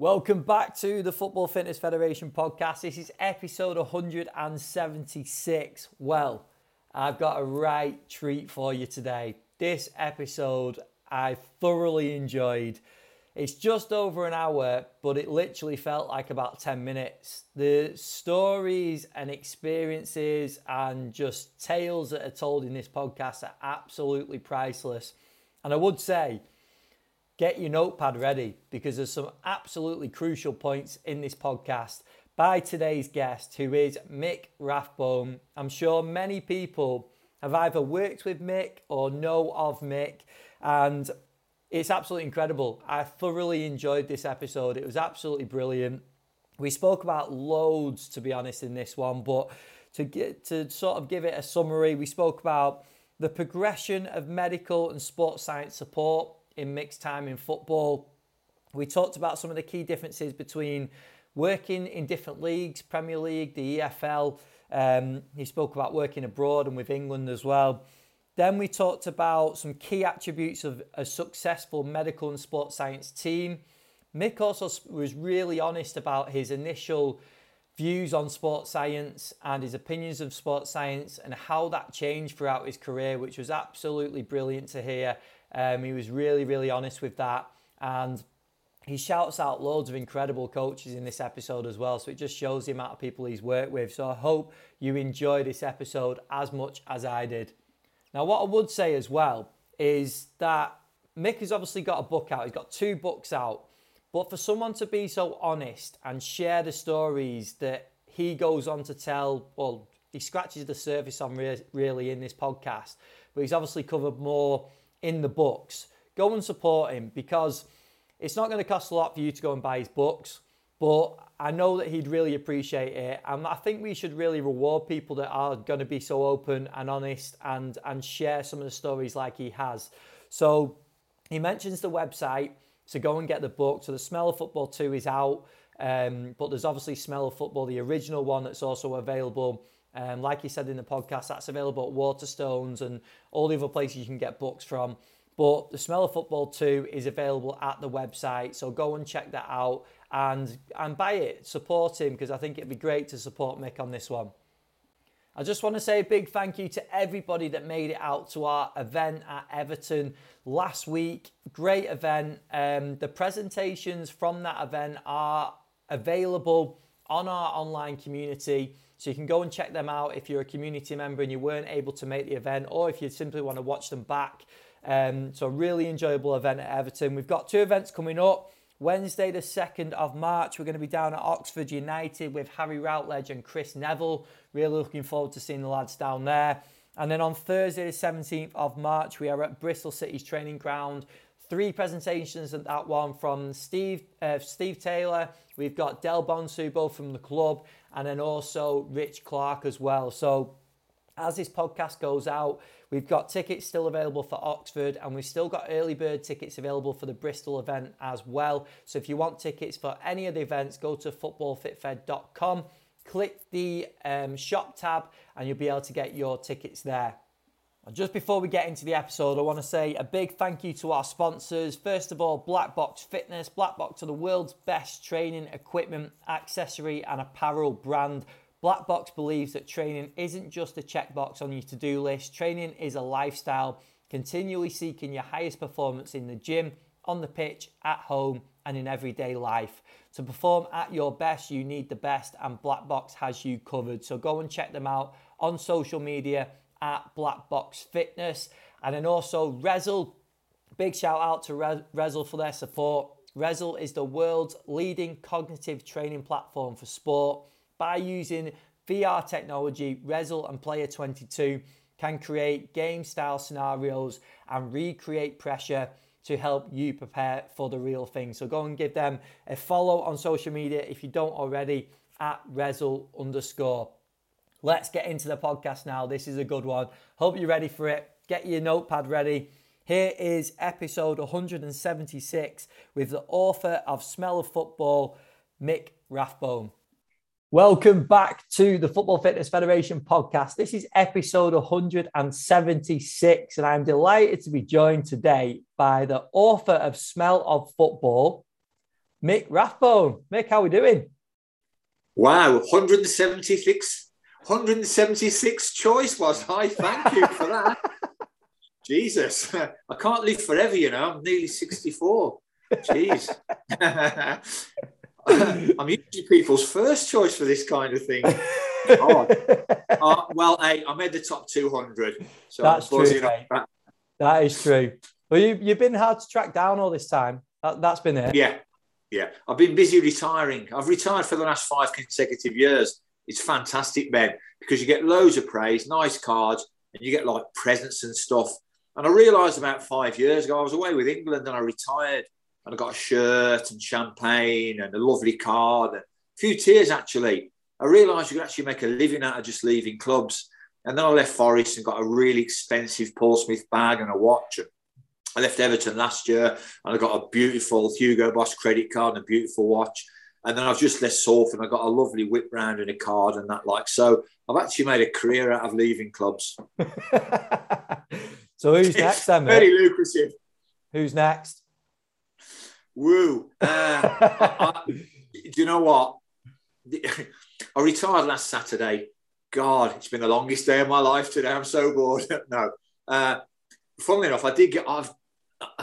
Welcome back to the Football Fitness Federation podcast. This is episode 176. Well, I've got a right treat for you today. This episode I thoroughly enjoyed. It's just over an hour, but it literally felt like about 10 minutes. The stories and experiences and just tales that are told in this podcast are absolutely priceless. And I would say, get your notepad ready because there's some absolutely crucial points in this podcast by today's guest, who is Mick Rathbone. I'm sure many people have either worked with Mick or know of Mick, and it's absolutely incredible. I thoroughly enjoyed this episode. It was absolutely brilliant. We spoke about loads, to be honest, in this one, but to sort of give it a summary, we spoke about the progression of medical and sports science support in Mick's time in football. We talked about some of the key differences between working in different leagues, Premier League, the EFL. He spoke about working abroad and with England as well. Then we talked about some key attributes of a successful medical and sports science team. Mick also was really honest about his initial views on sports science and his opinions of sports science and how that changed throughout his career, which was absolutely brilliant to hear. He was really, really honest with that, and he shouts out loads of incredible coaches in this episode as well, so it just shows the amount of people he's worked with. So I hope you enjoy this episode as much as I did. Now, what I would say as well is that Mick has obviously got a book out. He's got two books out, but for someone to be so honest and share the stories that he goes on to tell, well, he scratches the surface on really in this podcast, but he's obviously covered more in the books. Go and support him because it's not going to cost a lot for you to go and buy his books, but I know that he'd really appreciate it, and I think we should really reward people that are going to be so open and honest and share some of the stories like he has. So he mentions the website, so go and get the book. So The Smell of Football 2 is out, but there's obviously Smell of Football, the original one, that's also available. Like he said in the podcast, that's available at Waterstones and all the other places you can get books from. But The Smell of Football 2 is available at the website, so go and check that out and buy it. Support him because I think it'd be great to support Mick on this one. I just want to say a big thank you to everybody that made it out to our event at Everton last week. Great event. The presentations from that event are available on our online community. So you can go and check them out if you're a community member and you weren't able to make the event, or if you simply want to watch them back. So a really enjoyable event at Everton. We've got two events coming up. Wednesday the 2nd of March, we're going to be down at Oxford United with Harry Routledge and Chris Neville. Really looking forward to seeing the lads down there. And then on Thursday the 17th of March, we are at Bristol City's training ground. Three presentations at that one from Steve Taylor. We've got Del Bonsubo from the club, and then also Rich Clark as well. So as this podcast goes out, we've got tickets still available for Oxford, and we've still got early bird tickets available for the Bristol event as well. So if you want tickets for any of the events, go to footballfitfed.com, click the shop tab, and you'll be able to get your tickets there. Just before we get into the episode, I want to say a big thank you to our sponsors. First of all, Black Box Fitness. Black Box are the world's best training equipment, accessory and apparel brand. Black Box believes that training isn't just a checkbox on your to-do list. Training is a lifestyle, continually seeking your highest performance in the gym, on the pitch, at home and in everyday life. To perform at your best, you need the best, and Black Box has you covered. So go and check them out on social media at Black Box Fitness. And then also Rezzle. Big shout out to Rezzle for their support. Rezzle is the world's leading cognitive training platform for sport. By using VR technology, Rezzle and Player 22 can create game style scenarios and recreate pressure to help you prepare for the real thing. So go and give them a follow on social media if you don't already at Rezzle_. Let's get into the podcast now. This is a good one. Hope you're ready for it. Get your notepad ready. Here is episode 176 with the author of Smell of Football, Mick Rathbone. Welcome back to the Football Fitness Federation podcast. This is episode 176, and I'm delighted to be joined today by the author of Smell of Football, Mick Rathbone. Mick, how are we doing? Wow, 176 choice was I. Thank you for that. Jesus, I can't live forever, you know. I'm nearly 64. Jeez. I'm usually people's first choice for this kind of thing. Well, hey, I made the top 200. So that's true, mate. That is true. Well, you've been hard to track down all this time. That's been it. Yeah. Yeah, I've been busy retiring. I've retired for the last 5 consecutive years. It's fantastic, Ben, because you get loads of praise, nice cards, and you get like presents and stuff. And I realised about 5 years ago, I was away with England and I retired and I got a shirt and champagne and a lovely card, and a few tears actually. I realised you could actually make a living out of just leaving clubs. And then I left Forest and got a really expensive Portsmouth bag and a watch. I left Everton last year and I got a beautiful Hugo Boss credit card and a beautiful watch. And then I've just left Salford and I got a lovely whip round and a card and that like. So I've actually made a career out of leaving clubs. So who's next then? Very lucrative. Who's next? Woo. Do you know what? I retired last Saturday. God, it's been the longest day of my life today. I'm so bored. No. Funnily enough, I did get...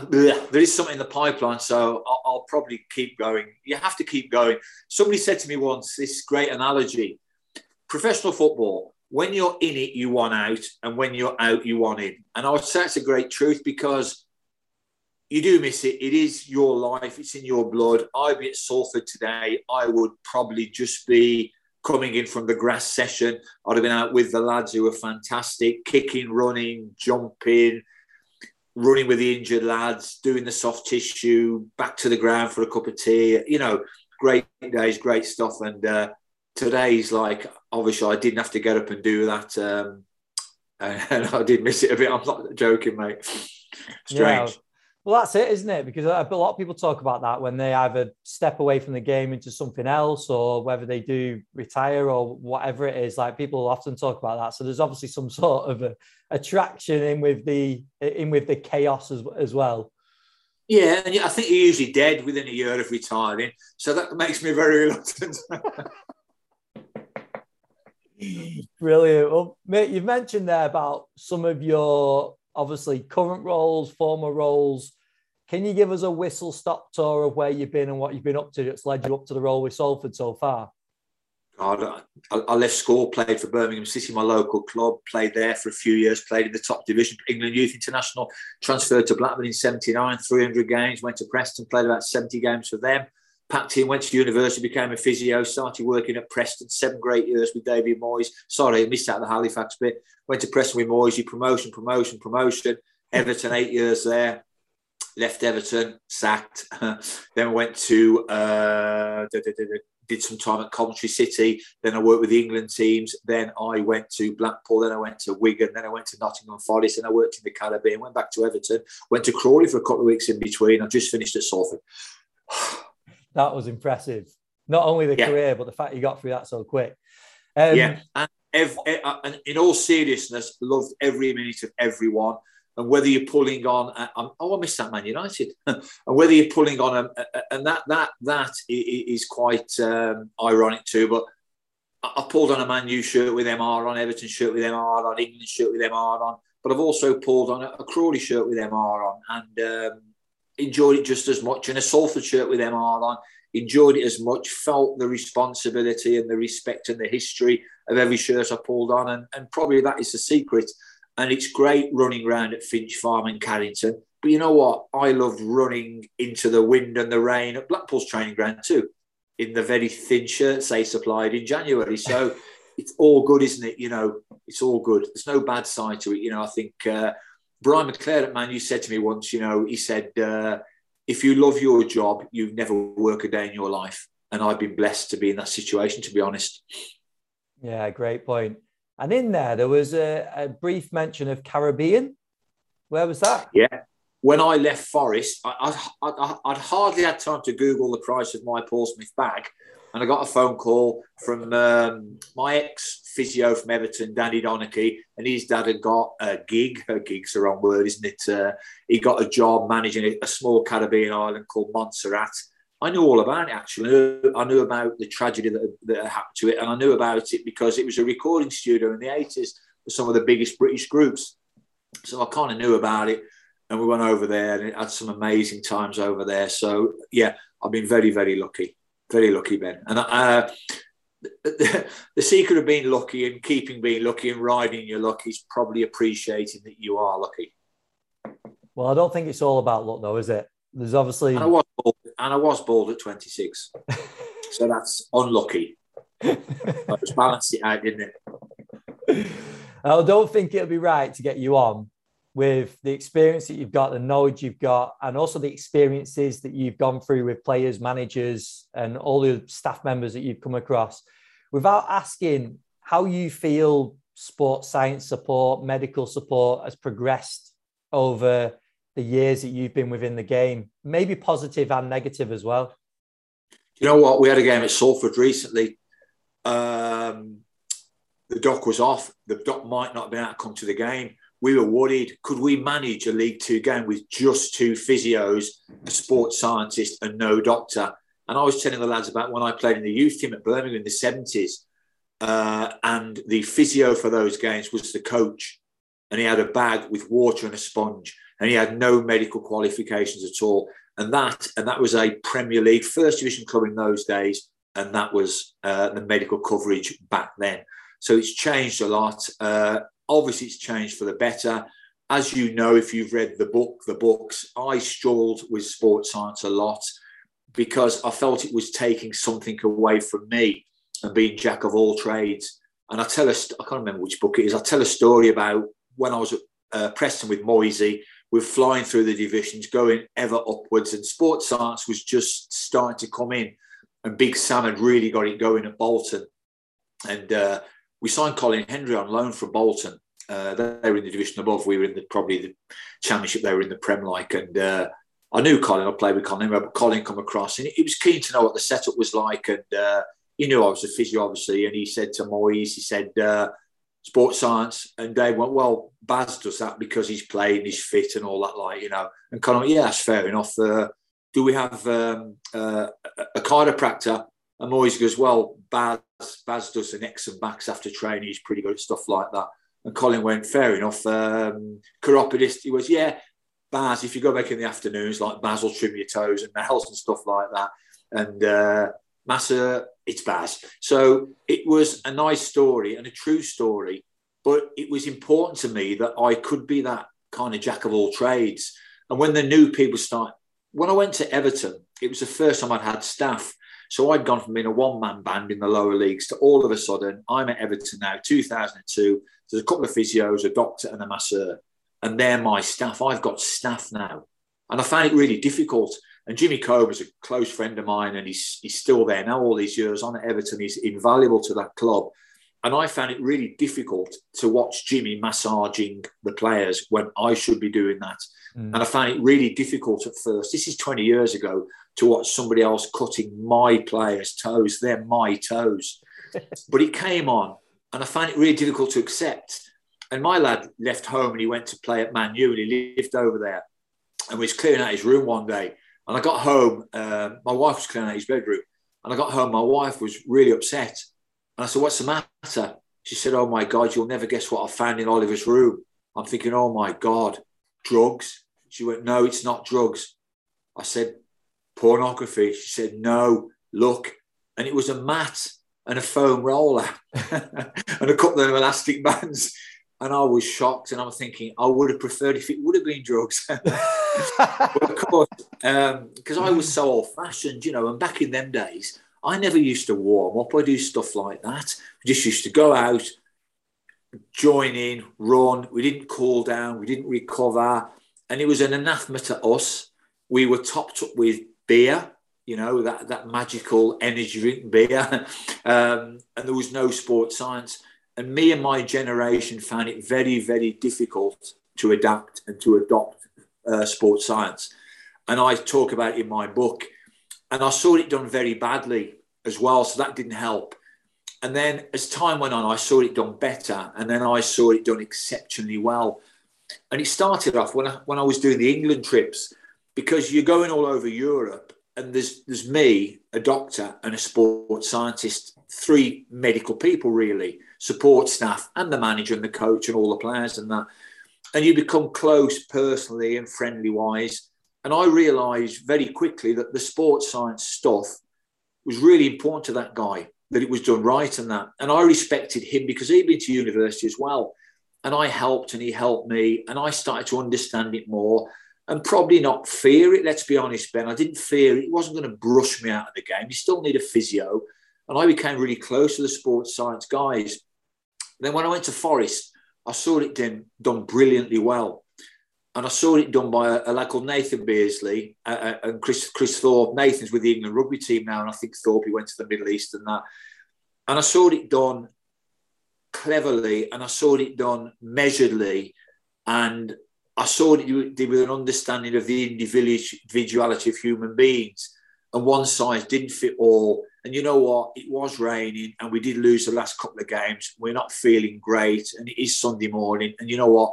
there is something in the pipeline, so I'll probably keep going. You have to keep going. Somebody said to me once, this great analogy, professional football, when you're in it, you want out, and when you're out, you want in. And I would say it's a great truth because you do miss it. It is your life. It's in your blood. I'd be at Salford today. I would probably just be coming in from the grass session. I'd have been out with the lads who were fantastic, kicking, running, jumping, running with the injured lads, doing the soft tissue, back to the ground for a cup of tea. You know, great days, great stuff. And today's like, obviously, I didn't have to get up and do that. And I did miss it a bit. I'm not joking, mate. Strange. Yeah. Well, that's it, isn't it? Because a lot of people talk about that when they either step away from the game into something else or whether they do retire or whatever it is. Like, people often talk about that. So there's obviously some sort of attraction in with the chaos as well. Yeah, and I think you're usually dead within a year of retiring. So that makes me very reluctant. Brilliant. Well, mate, you've mentioned there about some of your, obviously, current roles, former roles. Can you give us a whistle-stop tour of where you've been and what you've been up to that's led you up to the role with Salford so far? God, I left school, played for Birmingham City, my local club, played there for a few years, played in the top division, England Youth International, transferred to Blackburn in 79, 300 games, went to Preston, played about 70 games for them, packed in, went to university, became a physio, started working at Preston, 7 great years with David Moyes. Sorry, I missed out the Halifax bit. Went to Preston with Moyes, promotion. Everton, 8 years there. Left Everton, sacked. Then went to... did some time at Coventry City, then I worked with the England teams, then I went to Blackpool, then I went to Wigan, then I went to Nottingham Forest, and I worked in the Caribbean, went back to Everton, went to Crawley for a couple of weeks in between. I just finished at Salford. That was impressive. Not only the career, but the fact you got through that so quick. And in all seriousness, loved every minute of everyone. And whether you're pulling on, I missed that Man United. And whether you're pulling on, and that is quite ironic too. But I pulled on a Man U shirt with MR on, Everton shirt with MR on, England shirt with MR on. But I've also pulled on a Crawley shirt with MR on, and enjoyed it just as much. And a Salford shirt with MR on, enjoyed it as much. Felt the responsibility and the respect and the history of every shirt I pulled on, and probably that is the secret. And it's great running around at Finch Farm in Carrington. But you know what? I loved running into the wind and the rain at Blackpool's training ground too, in the very thin shirts they supplied in January. So it's all good, isn't it? You know, it's all good. There's no bad side to it. You know, I think Brian McClare at Man U said to me once, you know, he said, if you love your job, you never work a day in your life. And I've been blessed to be in that situation, to be honest. Yeah, great point. And in there was a brief mention of Caribbean. Where was that? Yeah. When I left Forest, I'd hardly had time to Google the price of my Portsmouth bag. And I got a phone call from my ex-physio from Everton, Danny Donachie, and his dad had got a gig. A gig's the wrong word, isn't it? He got a job managing a small Caribbean island called Montserrat. I knew all about it, actually. I knew about the tragedy that happened to it, and I knew about it because it was a recording studio in the 80s for some of the biggest British groups. So I kind of knew about it, and we went over there and had some amazing times over there. So, yeah, I've been very, very lucky. Very lucky, Ben. And the secret of being lucky and keeping being lucky and riding your luck is probably appreciating that you are lucky. Well, I don't think it's all about luck, though, is it? There's obviously... And I was bald at 26. So that's unlucky. I just balanced it out, didn't it? I don't think it'll be right to get you on with the experience that you've got, the knowledge you've got, and also the experiences that you've gone through with players, managers, and all the staff members that you've come across, without asking how you feel sports science support, medical support has progressed over the years that you've been within the game, maybe positive and negative as well. You know what? We had a game at Salford recently. The doc was off. The doc might not have been able to come to the game. We were worried. Could we manage a League Two game with just two physios, a sports scientist and no doctor? And I was telling the lads about when I played in the youth team at Birmingham in the 70s. And the physio for those games was the coach. And he had a bag with water and a sponge. And he had no medical qualifications at all. And that was a Premier League first division club in those days. And that was the medical coverage back then. So it's changed a lot. Obviously, it's changed for the better. As you know, if you've read the books, I struggled with sports science a lot because I felt it was taking something away from me and being jack of all trades. And I can't remember which book it is. I tell a story about when I was at Preston with Moyes. We're flying through the divisions, going ever upwards. And sports science was just starting to come in. And Big Sam had really got it going at Bolton. And we signed Colin Hendry on loan from Bolton. They were in the division above. We were in probably the championship. They were in the Prem like. And I knew Colin. I played with Colin. But Colin come across. And he was keen to know what the setup was like. And he knew I was a physio, obviously. And he said to Moyes, he said... sports science, and Dave went, well, Baz does that because he's playing, he's fit and all that, like, you know. And kind of, yeah, that's fair enough. Do we have a chiropractor? And Moyes goes, well, Baz does the necks and backs after training, he's pretty good at stuff like that. And Colin went, fair enough. Chiropodist, he was, yeah, Baz, if you go back in the afternoons, like Baz will trim your toes and nails and stuff like that. And Massa, it's Baz. So it was a nice story and a true story, but it was important to me that I could be that kind of jack of all trades. And when the new people start, when I went to Everton, it was the first time I'd had staff. So I'd gone from being a one-man band in the lower leagues to all of a sudden, I'm at Everton now, 2002. There's a couple of physios, a doctor and a masseur, and they're my staff. I've got staff now. And I found it really difficult. And Jimmy Cobra is a close friend of mine, and he's still there now all these years on at Everton. He's invaluable to that club. And I found it really difficult to watch Jimmy massaging the players when I should be doing that. Mm. And I found it really difficult at first. This is 20 years ago to watch somebody else cutting my players' toes. They're my toes. But it came on, and I found it really difficult to accept. And my lad left home, and he went to play at Man U, and he lived over there. And was clearing out his room one day. And I got home, my wife was cleaning out his bedroom. And I got home, my wife was really upset. And I said, what's the matter? She said, oh my God, you'll never guess what I found in Oliver's room. I'm thinking, oh my God, drugs. She went, no, it's not drugs. I said, pornography. She said, no, look. And it was a mat and a foam roller and a couple of elastic bands. And I was shocked, and I'm thinking, I would have preferred if it would have been drugs. But of course, because I was so old-fashioned, you know, and back in them days, I never used to warm up. I do stuff like that. We just used to go out, join in, run. We didn't cool down. We didn't recover. And it was an anathema to us. We were topped up with beer, you know, that magical energy drink beer. And there was no sports science. And me and my generation found it very, very difficult to adapt and to adopt sports science. And I talk about it in my book. And I saw it done very badly as well, so that didn't help. And then as time went on, I saw it done better. And then I saw it done exceptionally well. And it started off when I was doing the England trips, because you're going all over Europe and there's me, a doctor and a sports scientist, three medical people really, support staff and the manager and the coach and all the players and that. And you become close personally and friendly wise. And I realised very quickly that the sports science stuff was really important to that guy, that it was done right and that. And I respected him because he'd been to university as well. And I helped and he helped me. And I started to understand it more and probably not fear it. Let's be honest, Ben, I didn't fear it. It wasn't going to brush me out of the game. You still need a physio. And I became really close to the sports science guys. Then when I went to Forest, I saw it done brilliantly well. And I saw it done by a lad called Nathan Beardsley and Chris Thorpe. Nathan's with the England rugby team now, and I think Thorpe, he went to the Middle East and that. And I saw it done cleverly, and I saw it done measuredly, and I saw it did with an understanding of the individuality of human beings. And one size didn't fit all. And you know what? It was raining, and we did lose the last couple of games. We're not feeling great, and it is Sunday morning. And you know what?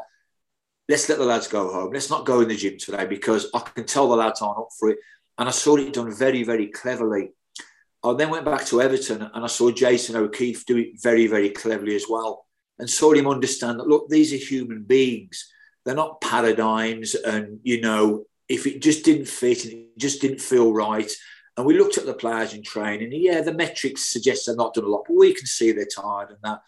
Let's let the lads go home. Let's not go in the gym today because I can tell the lads aren't up for it. And I saw it done very, very cleverly. I then went back to Everton and I saw Jason O'Keefe do it very, very cleverly as well, and saw him understand that, look, these are human beings. They're not paradigms. And, you know, if it just didn't fit and it just didn't feel right. And we looked at the players in training. And yeah, the metrics suggest they've not done a lot, but we can see they're tired and that.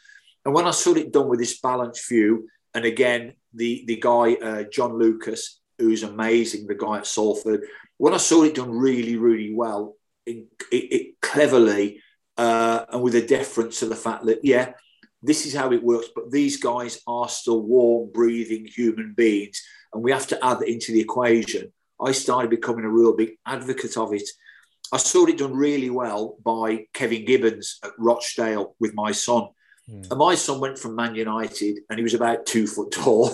And when I saw it done with this balanced view, and again, the guy, John Lucas, who's amazing, the guy at Salford, when I saw it done really, really well, it cleverly and with a deference to the fact that, yeah, this is how it works, but these guys are still warm, breathing human beings, and we have to add that into the equation. I started becoming a real big advocate of it. I saw it done really well by Kevin Gibbons at Rochdale with my son. And my son went from Man United, and he was about 2 foot tall.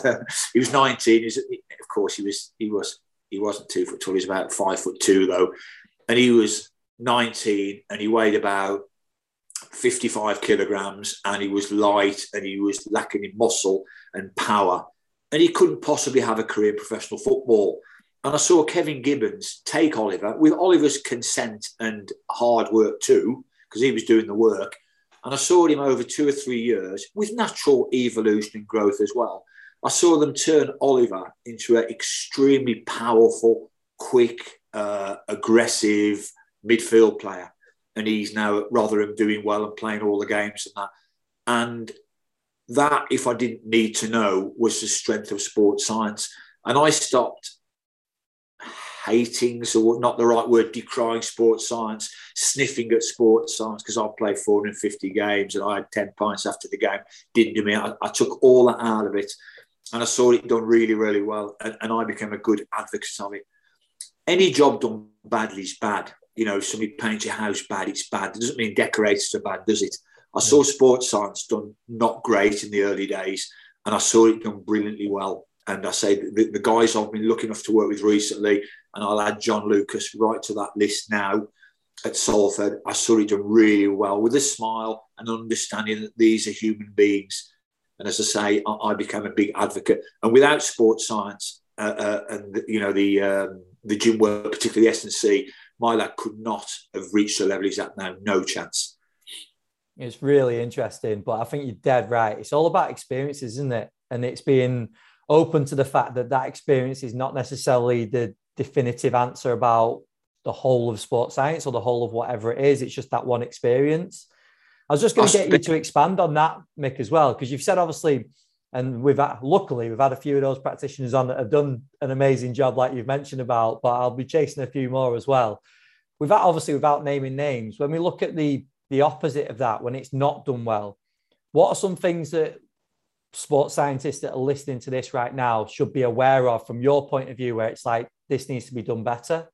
He was 19. Of course, he wasn't 2 foot tall. He was about 5 foot two though, and he was 19, and he weighed about 55 kilograms, and he was light, and he was lacking in muscle and power, and he couldn't possibly have a career in professional football. And I saw Kevin Gibbons take Oliver with Oliver's consent and hard work too, because he was doing the work. And I saw him over 2 or 3 years with natural evolution and growth as well. I saw them turn Oliver into an extremely powerful, quick, aggressive midfield player. And he's now at Rotherham doing well and playing all the games and that. And that, if I didn't need to know, was the strength of sports science. And I stopped hating, so not the right word, decrying sports science, sniffing at sports science, because I played 450 games and I had 10 pints after the game. Didn't do me. I took all that out of it, and I saw it done really, really well, and I became a good advocate of it. Any job done badly is bad. You know, somebody paints your house bad, it's bad. It doesn't mean decorators are bad, does it? I saw sports science done not great in the early days, and I saw it done brilliantly well. And I say the guys I've been lucky enough to work with recently, and I'll add John Lucas right to that list now at Salford, I saw it done really well with a smile and understanding that these are human beings. And as I say, I became a big advocate. And without sports science and you know the gym work, particularly the S&C, my lad could not have reached the level he's at now. No chance. It's really interesting, but I think you're dead right. It's all about experiences, isn't it? And it's being open to the fact that that experience is not necessarily the definitive answer about the whole of sports science or the whole of whatever it is. It's just that one experience. I was just going to get you to expand on that, Mick, as well, because you've said, obviously, and luckily we've had a few of those practitioners on that have done an amazing job, like you've mentioned about, but I'll be chasing a few more as well. Without naming names, when we look at the opposite of that, when it's not done well, what are some things that sports scientists that are listening to this right now should be aware of from your point of view, where it's like, this needs to be done better?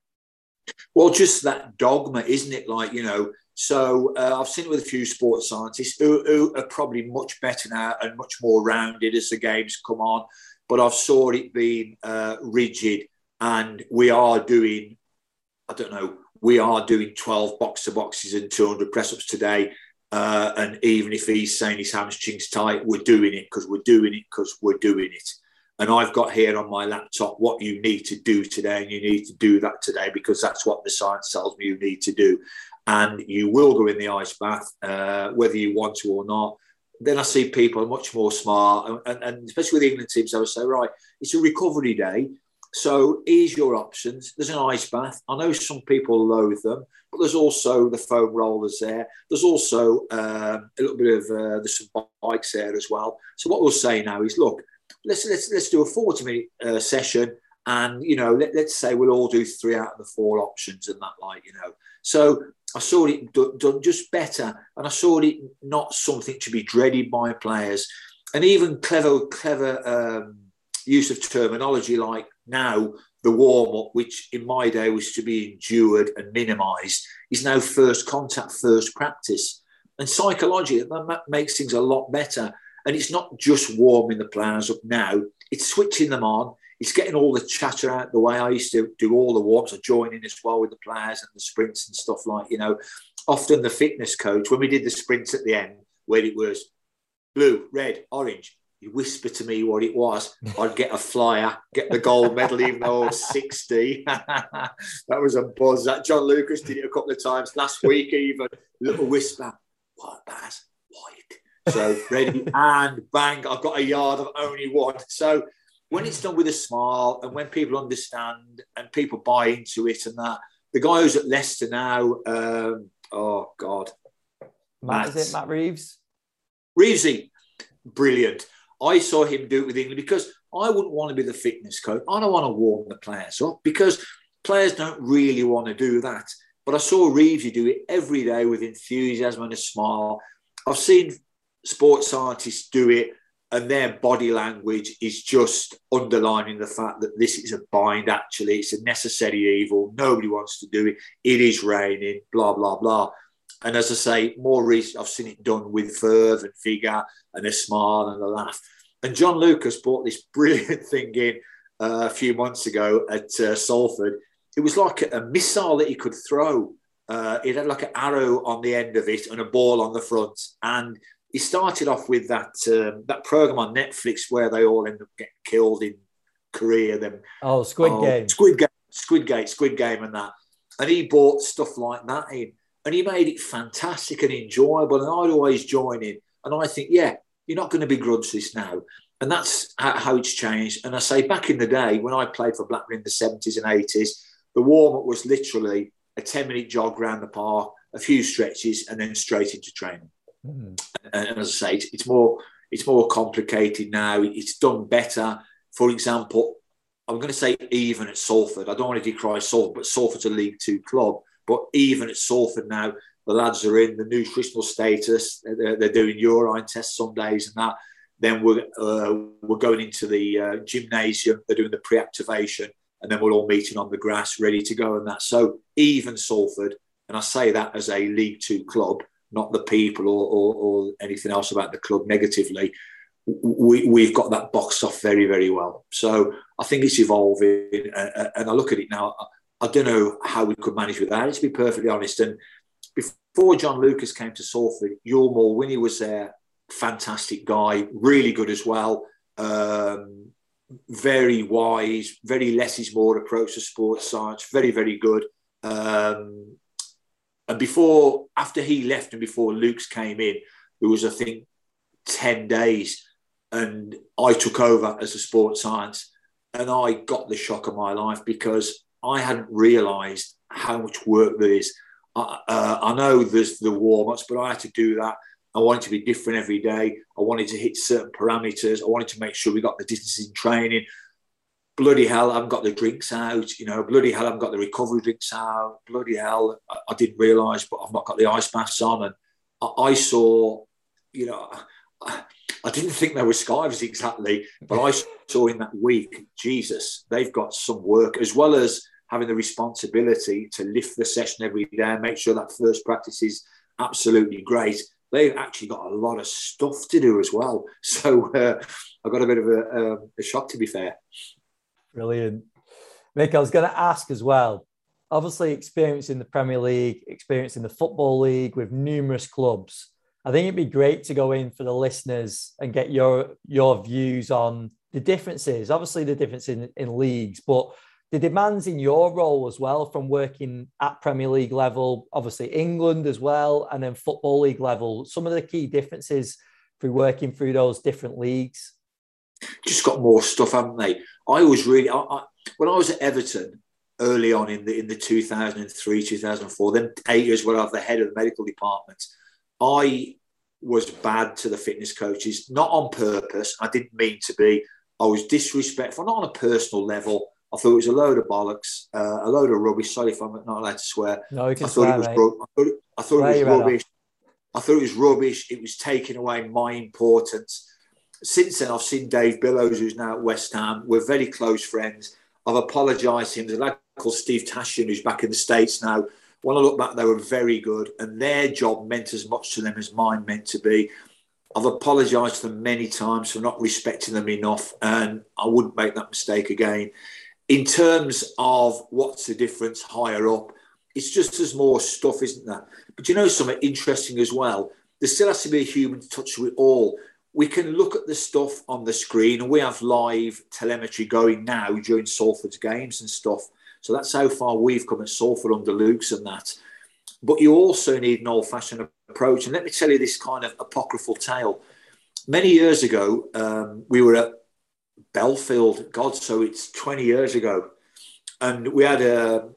Well, just that dogma, isn't it? Like, you know, so I've seen it with a few sports scientists who are probably much better now and much more rounded as the games come on, but I've saw it being rigid, and we are doing 12 boxer boxes and 200 press-ups today. And even if he's saying his hamstring's tight, we're doing it because we're doing it. And I've got here on my laptop what you need to do today, and you need to do that today because that's what the science tells me you need to do. And you will go in the ice bath, whether you want to or not. Then I see people much more smart, and especially with the England teams, I would say, right, it's a recovery day, so here's your options. There's an ice bath. I know some people loathe them, but there's also the foam rollers there. There's also a little bit of there's some bikes there as well. So what we'll say now is, look, let's do a 40-minute session, and you know, let's say we'll all do 3 out of the 4 options and that, like, you know. So I saw it done just better, and I saw it not something to be dreaded by players. And even clever use of terminology like now the warm-up, which in my day was to be endured and minimised, is now first contact, first practice. And psychologically, that makes things a lot better. And it's not just warming the players up now, it's switching them on. It's getting all the chatter out the way. I used to do all the walks. I joined in as well with the players and the sprints and stuff, like, you know. Often the fitness coach, when we did the sprints at the end, where it was blue, red, orange, he'd whisper to me what it was. I'd get a flyer, get the gold medal, even though I was 60. That was a buzz. That John Lucas did it a couple of times last week even. Little whisper, what, Baz? White. So ready and bang, I've got a yard of only one. So when it's done with a smile and when people understand and people buy into it and that, the guy who's at Leicester now, oh God, Matt Reeves? Reevesy, brilliant. I saw him do it with England because I wouldn't want to be the fitness coach. I don't want to warm the players up because players don't really want to do that. But I saw Reevesy do it every day with enthusiasm and a smile. I've seen sports scientists do it, and their body language is just underlining the fact that this is a bind, actually. It's a necessary evil. Nobody wants to do it. It is raining, blah, blah, blah. And as I say, more recently, I've seen it done with verve and figure and a smile and a laugh. And John Lucas brought this brilliant thing in a few months ago at Salford. It was like a missile that he could throw. It had like an arrow on the end of it and a ball on the front. And he started off with that that program on Netflix where they all end up getting killed in Korea. Squid Game. Squid Game and that. And he bought stuff like that in. And he made it fantastic and enjoyable. And I'd always join in. And I think, yeah, you're not going to begrudge this now. And that's how it's changed. And I say back in the day when I played for Blackburn in the 70s and 80s, the warm-up was literally a 10-minute jog around the park, a few stretches, and then straight into training. Mm. And as I say, it's more complicated now. It's done better. For example, I'm going to say even at Salford, I don't want to decry Salford, but Salford's a League 2 club. But even at Salford now, the lads are in the nutritional status. They're doing urine tests some days and that. Then we're going into the gymnasium. They're doing the pre-activation, and then we're all meeting on the grass, ready to go and that. So even Salford, and I say that as a League 2 club, not the people or anything else about the club negatively. We've got that boxed off very, very well. So I think it's evolving. And I look at it now, I don't know how we could manage without it, to be perfectly honest. And before John Lucas came to Salford, Yormore Winnie was there, fantastic guy, really good as well. Very wise, very less is more approach to sports science, very, very good. And after he left and before Luke's came in, there was, I think, 10 days. And I took over as a sports science. And I got the shock of my life because I hadn't realised how much work there is. I know there's the warm-ups, but I had to do that. I wanted to be different every day. I wanted to hit certain parameters. I wanted to make sure we got the distances in training. Bloody hell, I haven't got the drinks out, you know. Bloody hell, I haven't got the recovery drinks out. Bloody hell, I didn't realise, but I've not got the ice baths on. And I saw, you know, I didn't think they were skivers exactly, but I saw in that week, Jesus, they've got some work, as well as having the responsibility to lift the session every day and make sure that first practice is absolutely great. They've actually got a lot of stuff to do as well. So I got a bit of a shock, to be fair. Brilliant. Mick, I was going to ask as well, obviously experience in the Premier League, experience in the Football League with numerous clubs. I think it'd be great to go in for the listeners and get your views on the differences, obviously the difference in leagues, but the demands in your role as well from working at Premier League level, obviously England as well, and then Football League level, some of the key differences through working through those different leagues? Just got more stuff, haven't they? I was really, when I was at Everton early on in the 2003, 2004, then 8 years when I was the head of the medical department, I was bad to the fitness coaches, not on purpose. I didn't mean to be. I was disrespectful, not on a personal level. I thought it was a load of bollocks, a load of rubbish. Sorry if I'm not allowed to swear. No, you can swear, mate. I thought it was rubbish. I thought it was rubbish. It was taking away my importance. Since then, I've seen Dave Billows, who's now at West Ham. We're very close friends. I've apologised to him. There's a lad called Steve Tashin, who's back in the States now. When I look back, they were very good, and their job meant as much to them as mine meant to be. I've apologised to them many times for not respecting them enough, and I wouldn't make that mistake again. In terms of what's the difference higher up, it's just there's more stuff, isn't there? But you know something interesting as well? There still has to be a human touch with all. We can look at the stuff on the screen, and we have live telemetry going now during Salford's games and stuff. So that's how far we've come at Salford under Luke's and that. But you also need an old-fashioned approach. And let me tell you this kind of apocryphal tale. Many years ago, we were at Belfield. God, so it's 20 years ago. And we had an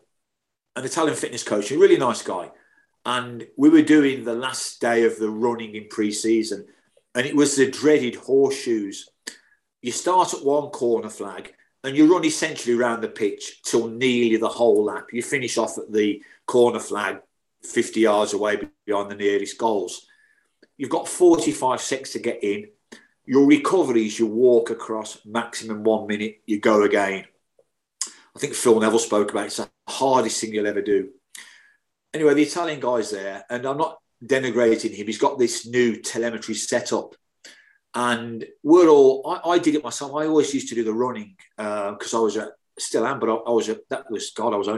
Italian fitness coach, a really nice guy. And we were doing the last day of the running in pre-season. And it was the dreaded horseshoes. You start at one corner flag, and you run essentially around the pitch till nearly the whole lap. You finish off at the corner flag 50 yards away behind the nearest goals. You've got 45 seconds to get in. Your recovery is you walk across, maximum 1 minute, you go again. I think Phil Neville spoke about it. It's the hardest thing you'll ever do. Anyway, the Italian guy's there, and I'm not denigrating him. He's got this new telemetry setup. And we're all, I did it myself. I always used to do the running because I was only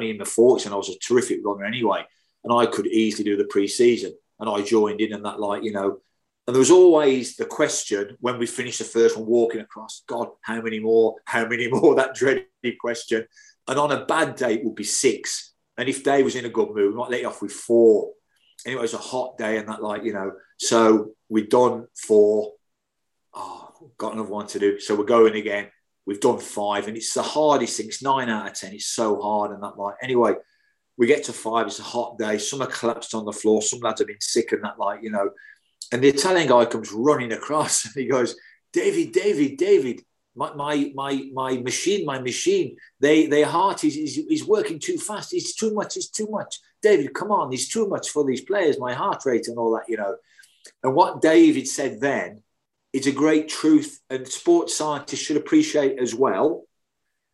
in my 40s and I was a terrific runner anyway. And I could easily do the pre-season. And I joined in and that, like, you know. And there was always the question when we finished the first one, walking across, God, how many more? How many more? That dreaded question. And on a bad day, it would be six. And if Dave was in a good mood, we might let you off with four. Anyway, it was a hot day and that, like, you know. So we'd done four. Got another one to do. So we're going again. We've done five, and it's the hardest thing. It's 9 out of 10. It's so hard and that, like. Anyway, we get to five. It's a hot day. Some are collapsed on the floor. Some lads have been sick and that, like, you know. And the Italian guy comes running across, and he goes, David, my machine. Their heart is working too fast. It's too much. David, come on. It's too much for these players, my heart rate and all that, you know. And what David said then, it's a great truth, and sports scientists should appreciate as well.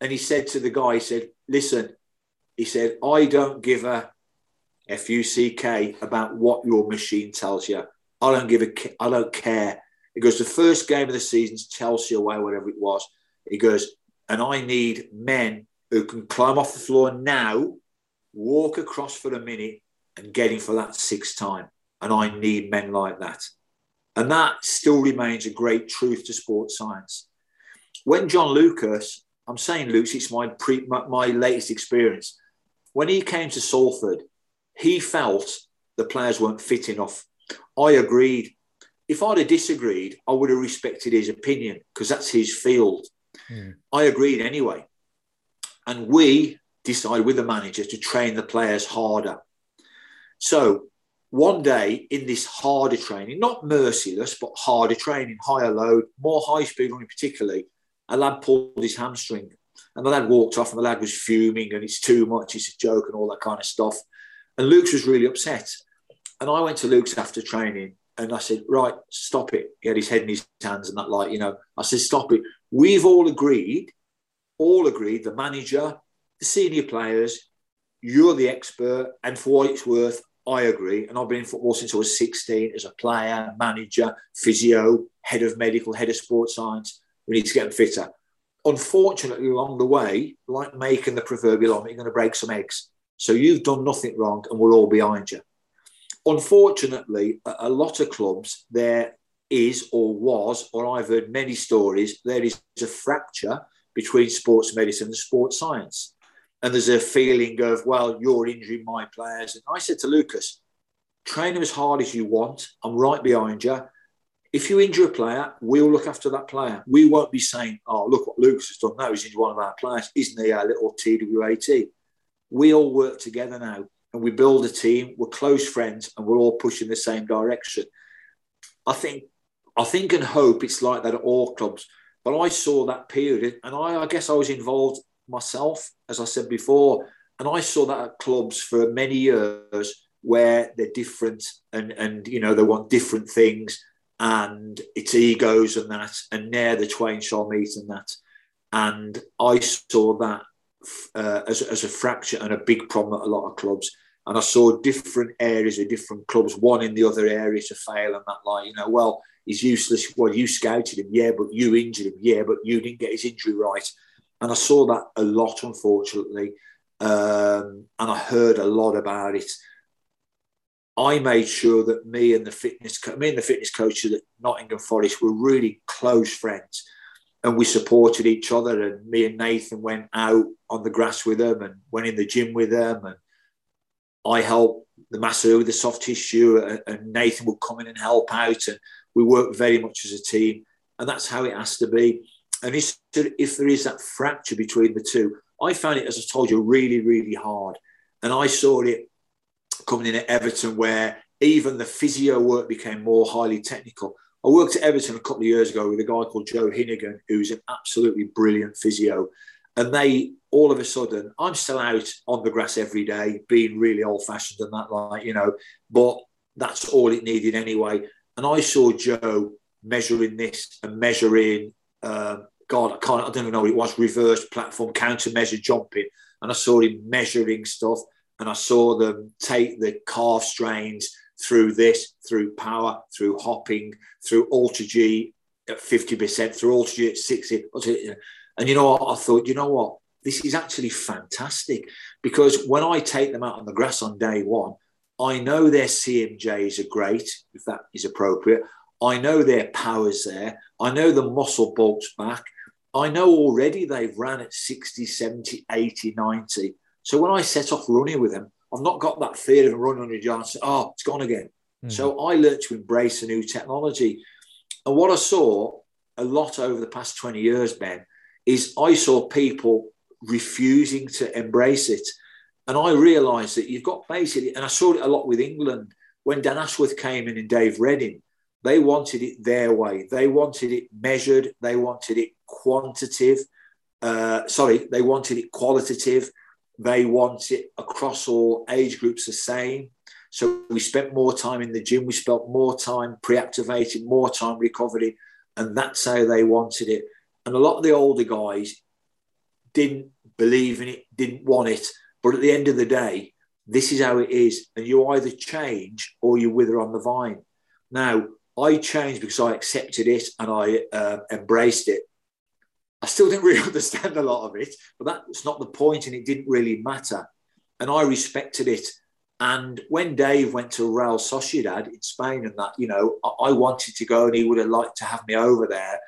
And he said to the guy, he said, listen, he said, I don't give a F-U-C-K about what your machine tells you. I don't care. He goes, the first game of the season's Chelsea away, whatever it was. He goes, and I need men who can climb off the floor now, walk across for a minute and get in for that sixth time. And I need men like that. And that still remains a great truth to sports science. When John Lucas, I'm saying Luke's, it's my latest experience. When he came to Salford, he felt the players weren't fit enough. I agreed. If I'd have disagreed, I would have respected his opinion because that's his field. Mm. I agreed anyway. And we decided with the manager to train the players harder. So one day in this harder training, not merciless, but harder training, higher load, more high-speed running particularly, a lad pulled his hamstring and the lad walked off and the lad was fuming and it's too much, it's a joke and all that kind of stuff. And Luke's was really upset. And I went to Luke's after training and I said, right, stop it. He had his head in his hands and that, like, you know. I said, stop it. We've all agreed, the manager, the senior players, you're the expert, and for what it's worth, I agree, and I've been in football since I was 16 as a player, manager, physio, head of medical, head of sports science. We need to get them fitter. Unfortunately, along the way, like making the proverbial omelette, you're going to break some eggs. So you've done nothing wrong and we're all behind you. Unfortunately, a lot of clubs, their is or was, or I've heard many stories, there is a fracture between sports medicine and sports science. And there's a feeling of, well, you're injuring my players. And I said to Lucas, train them as hard as you want. I'm right behind you. If you injure a player, we'll look after that player. We won't be saying, oh, look what Lucas has done. No, he's injured one of our players. Isn't he a little TWAT? We all work together now and we build a team. We're close friends and we're all pushing the same direction. I think and hope it's like that at all clubs. But I saw that period, and I guess I was involved myself, as I said before, and I saw that at clubs for many years where they're different and you know, they want different things and it's egos and that, and ne'er the twain shall meet and that. And I saw that as a fracture and a big problem at a lot of clubs. And I saw different areas of different clubs, one in the other area to fail and that, like, you know, well, he's useless. Well, you scouted him, yeah, but you injured him, yeah, but you didn't get his injury right. And I saw that a lot, unfortunately, and I heard a lot about it. I made sure that me and the fitness coaches at Nottingham Forest were really close friends, and we supported each other. And me and Nathan went out on the grass with them, and went in the gym with them, and I helped the masseur with the soft tissue, and Nathan would come in and help out, and we worked very much as a team, and that's how it has to be. And if there is that fracture between the two, I found it, as I told you, really, really hard. And I saw it coming in at Everton, where even the physio work became more highly technical. I worked at Everton a couple of years ago with a guy called Joe Hinnigan, who's an absolutely brilliant physio. And they, all of a sudden, I'm still out on the grass every day, being really old-fashioned and that, like, you know, but that's all it needed anyway. And I saw Joe measuring this and measuring... I don't even know what it was, reverse platform, countermeasure jumping. And I saw him measuring stuff, and I saw them take the calf strains through this, through power, through hopping, through Ultra G at 50%, through Ultra G at 60. And you know what? I thought, you know what? This is actually fantastic, because when I take them out on the grass on day one, I know their CMJs are great, if that is appropriate. I know their power's there. I know the muscle bulk's back. I know already they've ran at 60, 70, 80, 90. So when I set off running with them, I've not got that fear of running 100 yards. Oh, it's gone again. Mm-hmm. So I learned to embrace the new technology. And what I saw a lot over the past 20 years, Ben, is I saw people refusing to embrace it. And I realised that you've got basically, and I saw it a lot with England, when Dan Ashworth came in and Dave Redding, they wanted it their way. They wanted it measured. They wanted it they wanted it qualitative. They want it across all age groups the same. So we spent more time in the gym. We spent more time pre-activating, more time recovering. And that's how they wanted it. And a lot of the older guys didn't believe in it, didn't want it. But at the end of the day, this is how it is. And you either change or you wither on the vine. Now, I changed because I accepted it and I embraced it. I still didn't really understand a lot of it, but that's not the point, and it didn't really matter. And I respected it. And when Dave went to Real Sociedad in Spain and that, you know, I wanted to go, and he would have liked to have me over there,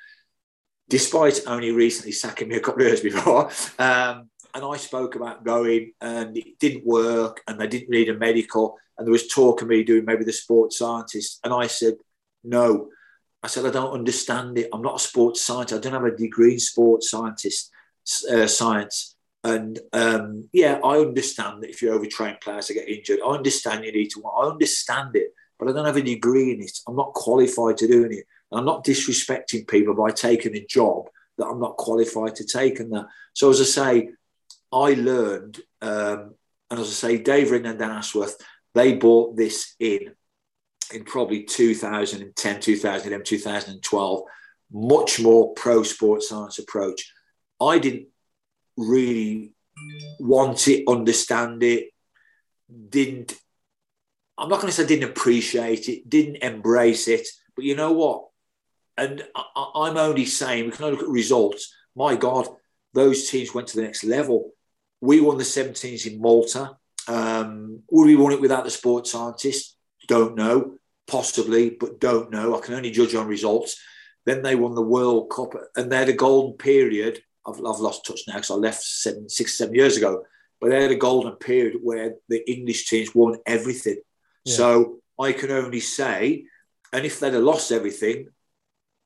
despite only recently sacking me a couple of years before. And I spoke about going, and it didn't work, and they didn't need a medical. And there was talk of me doing maybe the sports scientist. And I said, no. I said, I don't understand it. I'm not a sports scientist. I don't have a degree in sports science. And I understand that if you overtrain players, they get injured. I understand you need to, I understand it, but I don't have a degree in it. I'm not qualified to doing it. And I'm not disrespecting people by taking a job that I'm not qualified to take. And that. So as I say, I learned, and as I say, Dave Ring and Dan Ashworth, they bought this in probably 2010, 2012, much more pro sports science approach. I didn't really want it, understand it, I'm not going to say didn't appreciate it, didn't embrace it, but you know what? And I'm only saying, we can only look at results. My God, those teams went to the next level. We won the 17s in Malta. Would we want it without the sports scientist? Don't know. possibly, but don't know. I can only judge on results. Then they won the World Cup and they had a golden period. I've lost touch now because I left six, 7 years ago. But they had a golden period where the English teams won everything. Yeah. So I can only say, and if they'd have lost everything,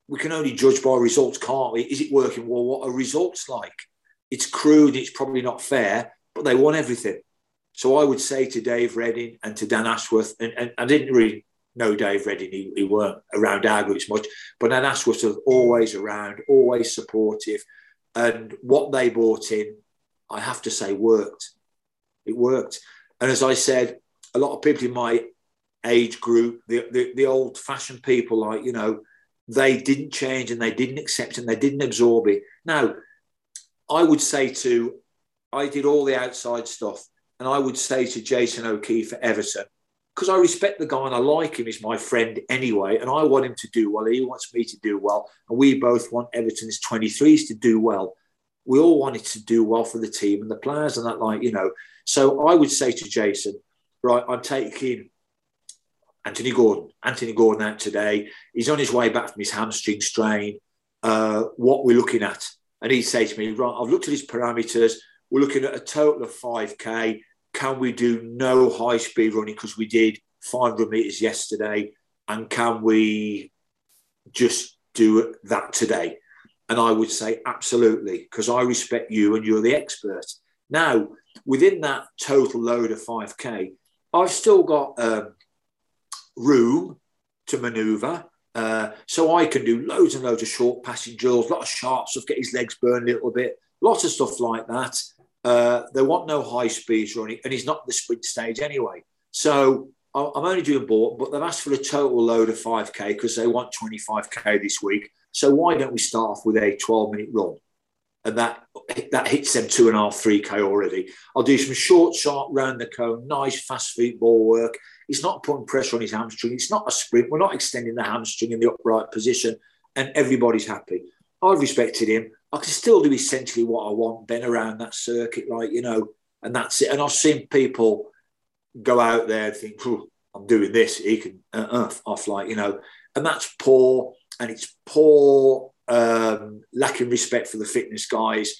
we can only judge by results, can't we? Is it working? Well, what are results like? It's crude, it's probably not fair, but they won everything. So I would say to Dave Redding and to Dan Ashworth, and I didn't really know Dave Redding, he weren't around our groups much, but Dan Ashworth was always around, always supportive. And what they brought in, I have to say, worked. It worked. And as I said, a lot of people in my age group, the old-fashioned people, like, you know, they didn't change and they didn't accept and they didn't absorb it. Now, I would say to, I did all the outside stuff, and I would say to Jason O'Keefe at Everton, because I respect the guy and I like him, he's my friend anyway, and I want him to do well, he wants me to do well, and we both want Everton's 23s to do well. We all wanted to do well for the team and the players and that, like, you know. So I would say to Jason, right, I'm taking Anthony Gordon out today. He's on his way back from his hamstring strain. What we're looking at. And he'd say to me, right, I've looked at his parameters. We're looking at a total of 5K. Can we do no high-speed running because we did 500 metres yesterday? And can we just do that today? And I would say absolutely, because I respect you and you're the expert. Now, within that total load of 5K, I've still got room to manoeuvre. So I can do loads and loads of short passing drills, a lot of sharp stuff, get his legs burned a little bit, lots of stuff like that. They want no high speeds running, and he's not at the sprint stage anyway. So I'm only doing board, but they've asked for a total load of 5K because they want 25K this week. So why don't we start off with a 12-minute run? And that hits them 2.5, 3K already. I'll do some short, sharp, round the cone, nice fast feet ball work. It's not putting pressure on his hamstring. It's not a sprint. We're not extending the hamstring in the upright position, and everybody's happy. I've respected him. I can still do essentially what I want, been around that circuit, like, you know, and that's it. And I've seen people go out there and think, I'm doing this. He can off, like, you know, and that's poor, and it's poor, lacking respect for the fitness guys.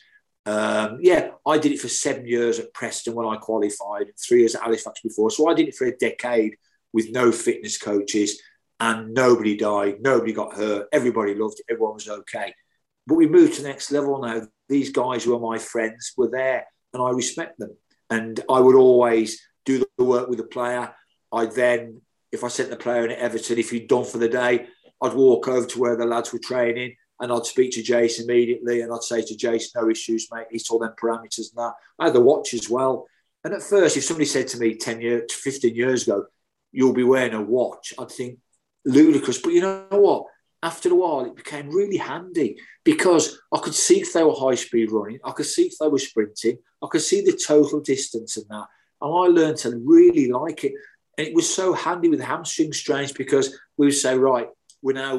I did it for 7 years at Preston when I qualified, 3 years at Halifax before. So I did it for a decade with no fitness coaches, and nobody died. Nobody got hurt. Everybody loved it. Everyone was okay. But we moved to the next level now. These guys who are my friends were there, and I respect them. And I would always do the work with the player. I'd then, if I sent the player in at Everton, if he'd done for the day, I'd walk over to where the lads were training, and I'd speak to Jason immediately, and I'd say to Jason, no issues, mate. He's all them parameters and that. I had the watch as well. And at first, if somebody said to me 10 years, 15 years ago, you'll be wearing a watch, I'd think ludicrous. But you know what? After a while, it became really handy because I could see if they were high-speed running. I could see if they were sprinting. I could see the total distance and that. And I learned to really like it. And it was so handy with hamstring strains because we would say, right, we're now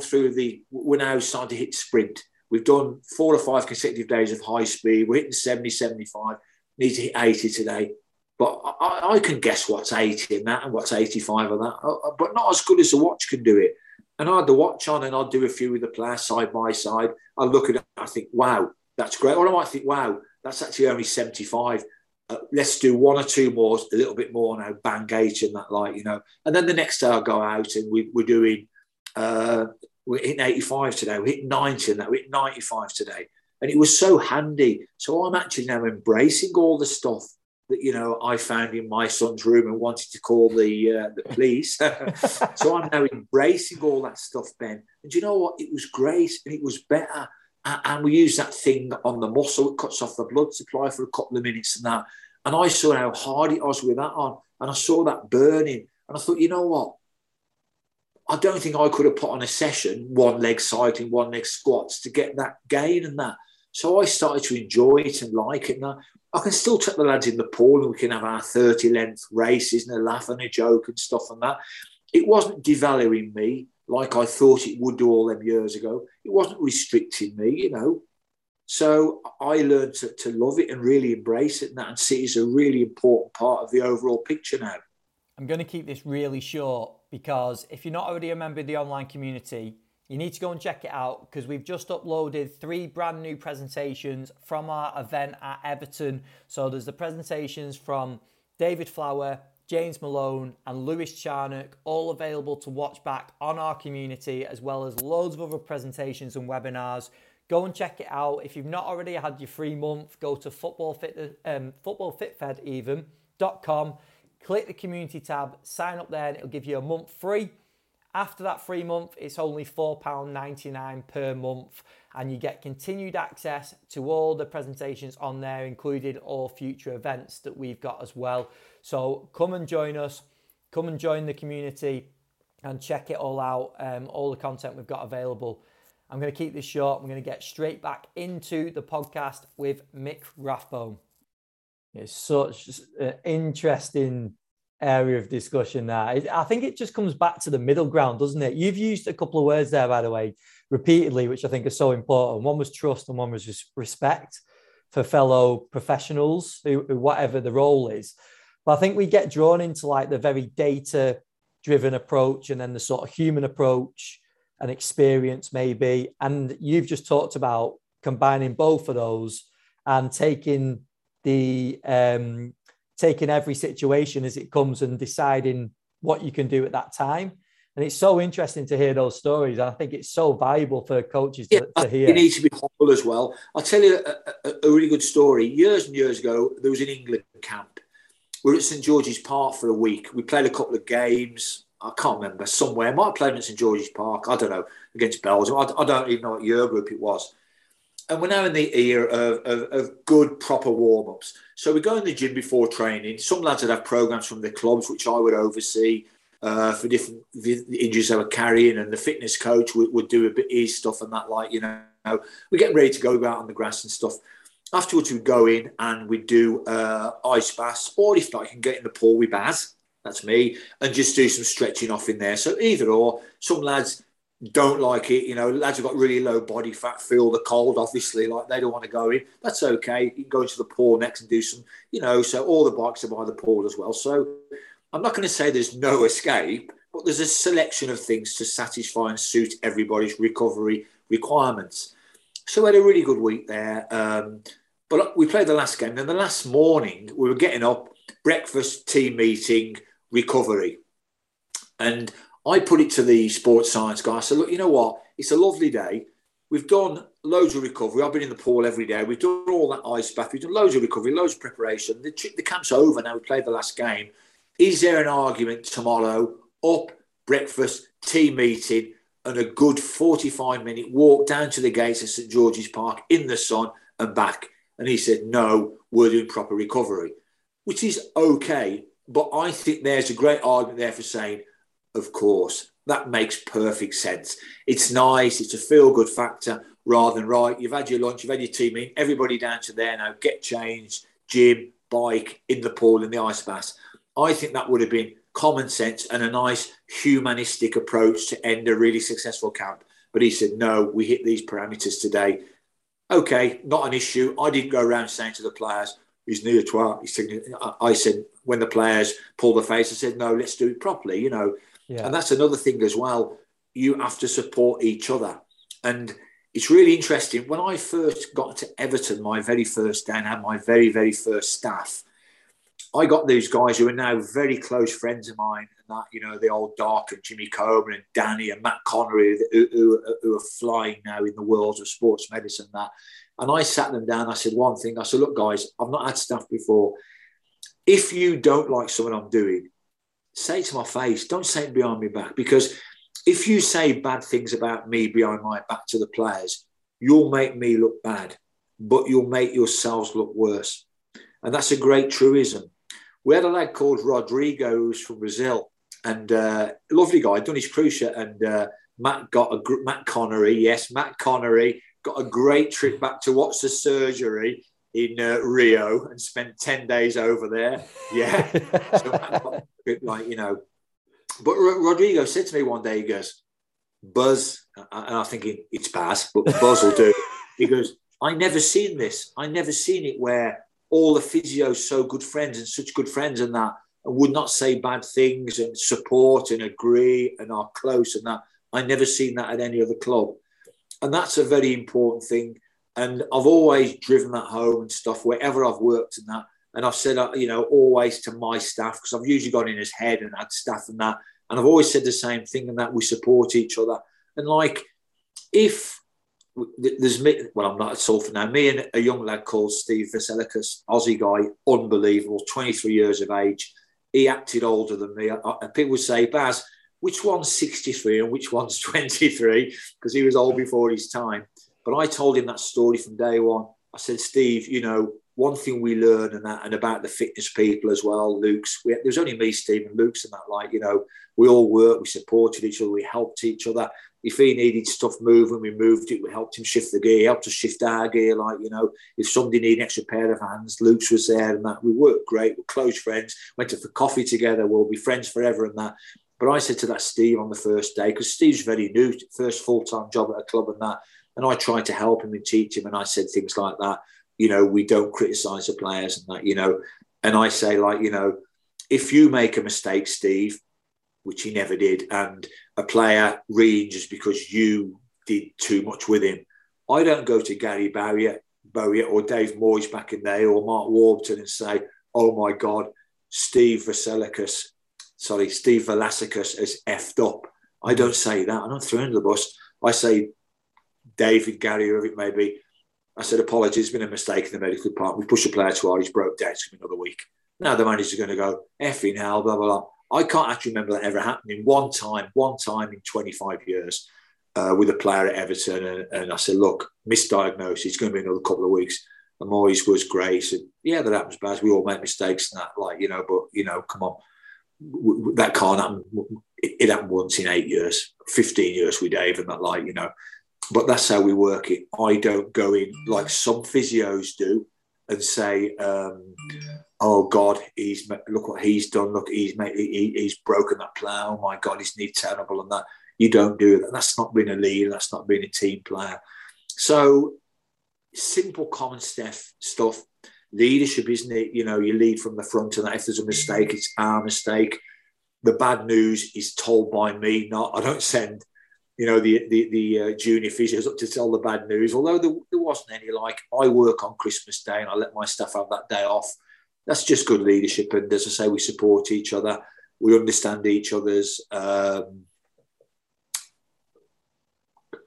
starting to hit sprint. We've done 4 or 5 consecutive days of high speed. We're hitting 70, 75. Need to hit 80 today. But I can guess what's 80 in that and what's 85 of that, but not as good as the watch can do it. And I had the watch on and I'd do a few with the player side by side. I look at it, I think, wow, that's great. Or I might think, wow, that's actually only 75. Let's do 1 or 2 more, a little bit more now, bang, 80 and that, like, you know. And then the next day I'll go out and we're doing... we're hitting 85 today, we're hitting 90 and that, we're hitting 95 today. And it was so handy. So I'm actually now embracing all the stuff that, you know, I found in my son's room and wanted to call the police. So I'm now embracing all that stuff, Ben. And you know what? It was great and it was better. And we used that thing on the muscle. It cuts off the blood supply for a couple of minutes and that. And I saw how hard it was with that on. And I saw that burning. And I thought, you know what? I don't think I could have put on a session, 1 leg cycling, 1 leg squats to get that gain and that. So I started to enjoy it and like it. And I can still take the lads in the pool and we can have our 30-length races and a laugh and a joke and stuff and that. It wasn't devaluing me like I thought it would do all them years ago. It wasn't restricting me, you know. So I learned to love it and really embrace it and that, and see it as a really important part of the overall picture now. I'm going to keep this really short because if you're not already a member of the online community, you need to go and check it out because we've just uploaded 3 brand new presentations from our event at Everton. So there's the presentations from David Flower, James Malone and Lewis Charnock, all available to watch back on our community, as well as loads of other presentations and webinars. Go and check it out. If you've not already had your free month, go to footballfitfed.com, click the community tab, sign up there, and it'll give you a month free. After that free month, it's only £4.99 per month, and you get continued access to all the presentations on there, including all future events that we've got as well. So come and join us, come and join the community and check it all out, all the content we've got available. I'm going to keep this short. I'm going to get straight back into the podcast with Mick Rathbone. It's such an interesting area of discussion there. I think it just comes back to the middle ground, doesn't it? You've used a couple of words there, by the way, repeatedly, which I think are so important. One was trust and one was just respect for fellow professionals, who whatever the role is. But I think we get drawn into like the very data-driven approach and then the sort of human approach and experience maybe. And you've just talked about combining both of those and taking the taking every situation as it comes and deciding what you can do at that time. And it's so interesting to hear those stories. I think it's so valuable for coaches to hear. You need to be humble as well. I'll tell you a really good story. Years and years ago, there was an England camp. We were at St George's Park for a week. We played a couple of games. I can't remember, somewhere. I might have played at St George's Park, I don't know, against Belgium. I don't even know what year group it was. And we're now in the era of good, proper warm-ups. So we go in the gym before training. Some lads would have programmes from the clubs, which I would oversee for different injuries they were carrying, and the fitness coach would do a bit of his stuff and that, like, you know. We're getting ready to go out on the grass and stuff. Afterwards, we'd go in and we'd do ice baths, or if not, you can get in the pool with Baz, that's me, and just do some stretching off in there. So either or, some lads don't like it. You know, lads have got really low body fat, feel the cold, obviously, like they don't want to go in. That's okay. You can go into the pool next and do some, you know, so all the bikes are by the pool as well. So I'm not going to say there's no escape, but there's a selection of things to satisfy and suit everybody's recovery requirements. So we had a really good week there. But we played the last game. Then the last morning, we were getting up, breakfast, team meeting, recovery. And I put it to the sports science guy. I said, look, you know what? It's a lovely day. We've done loads of recovery. I've been in the pool every day. We've done all that ice bath. We've done loads of recovery, loads of preparation. The camp's over now. We played the last game. Is there an argument tomorrow? Up, breakfast, team meeting, and a good 45-minute walk down to the gates of St George's Park in the sun and back. And he said, no, we're doing proper recovery, which is okay. But I think there's a great argument there for saying, of course, that makes perfect sense. It's nice. It's a feel-good factor rather than, right, you've had your lunch, you've had your team meeting, everybody down to there now, get changed, gym, bike, in the pool, in the ice bath. I think that would have been common sense and a nice humanistic approach to end a really successful camp. But he said, no, we hit these parameters today. Okay, not an issue. I didn't go around saying to the players, he's near twat. I said, when the players pulled the face, I said, no, let's do it properly, you know. Yeah. And that's another thing as well. You have to support each other. And it's really interesting. When I first got to Everton, my very first day, and had my very, very first staff, I got these guys who are now very close friends of mine, and that, you know, the old Dark and Jimmy Cobra and Danny and Matt Connery, who are flying now in the world of sports medicine. That, and I sat them down. I said one thing. I said, look, guys, I've not had staff before. If you don't like something I'm doing, say it to my face. Don't say it behind my back, because if you say bad things about me behind my back to the players, you'll make me look bad, but you'll make yourselves look worse. And that's a great truism. We had a lad called Rodrigo, who's from Brazil, and a lovely guy, done his cruise ship, and Matt Connery got a great trip back to watch the surgery in Rio and spent 10 days over there. Yeah. So Matt got a trip, like, you know. But Rodrigo said to me one day, he goes, Buzz, and I'm thinking, it's Baz, but Buzz will do. He goes, I never seen this. I never seen it where all the physios so good friends and such good friends and that, would not say bad things and support and agree and are close and that. I never seen that at any other club. And that's a very important thing. And I've always driven that home and stuff, wherever I've worked and that. And I've said, you know, always to my staff, because I've usually gone in as head and had staff and that. And I've always said the same thing and that we support each other. And like, if there's me, well, I'm not at Salford now, me and a young lad called Steve Vasselikas, Aussie guy, unbelievable, 23 years of age. He acted older than me. And people would say, Baz, which one's 63 and which one's 23? Because he was old before his time. But I told him that story from day one. I said, Steve, you know, one thing we learn and that, and about the fitness people as well, Luke's. There was only me, Steve, and Luke's and that. Like, you know, we all worked, we supported each other, we helped each other. If he needed stuff moving, we moved it. We helped him shift the gear, he helped us shift our gear. Like, you know, if somebody needed an extra pair of hands, Luke's was there and that. We worked great, we're close friends, went out for coffee together, we'll be friends forever and that. But I said to that Steve on the first day, because Steve's very new, first full-time job at a club and that. And I tried to help him and teach him. And I said things like that, you know, we don't criticise the players and that, you know. And I say, like, you know, if you make a mistake, Steve, which he never did, and a player re-injures because you did too much with him, I don't go to Gary Bowyer or Dave Moyes back in the day or Mark Warburton and say, oh, my God, Steve Velasicus has effed up. I don't say that. I don't throw under the bus. I say, David, Gary, whoever it may be, I said, apologies, it's been a mistake in the medical department. We pushed a player too hard, he's broke down, it's another week. Now the manager's going to go, effing hell, blah, blah, blah. I can't actually remember that ever happening. One time in 25 years with a player at Everton. And I said, look, misdiagnosed, it's going to be another couple of weeks. And Moyes was great. He said, yeah, that happens, Baz. We all make mistakes and that, like, you know, but, you know, come on. That can't happen. It happened once in 8 years, 15 years with Dave and that, like, you know. But that's how we work it. I don't go in like some physios do and say, oh, God, look what he's done. Look, he's broken that player. Oh, my God, his knee terrible and that. You don't do that. That's not being a leader. That's not being a team player. So simple common stuff. Leadership, isn't it? You know, you lead from the front and that. If there's a mistake, it's our mistake. The bad news is told by me. Not, I don't send... you know, the junior physios up to tell the bad news, although there wasn't any. Like, I work on Christmas Day and I let my staff have that day off. That's just good leadership. And as I say, we support each other. We understand each other's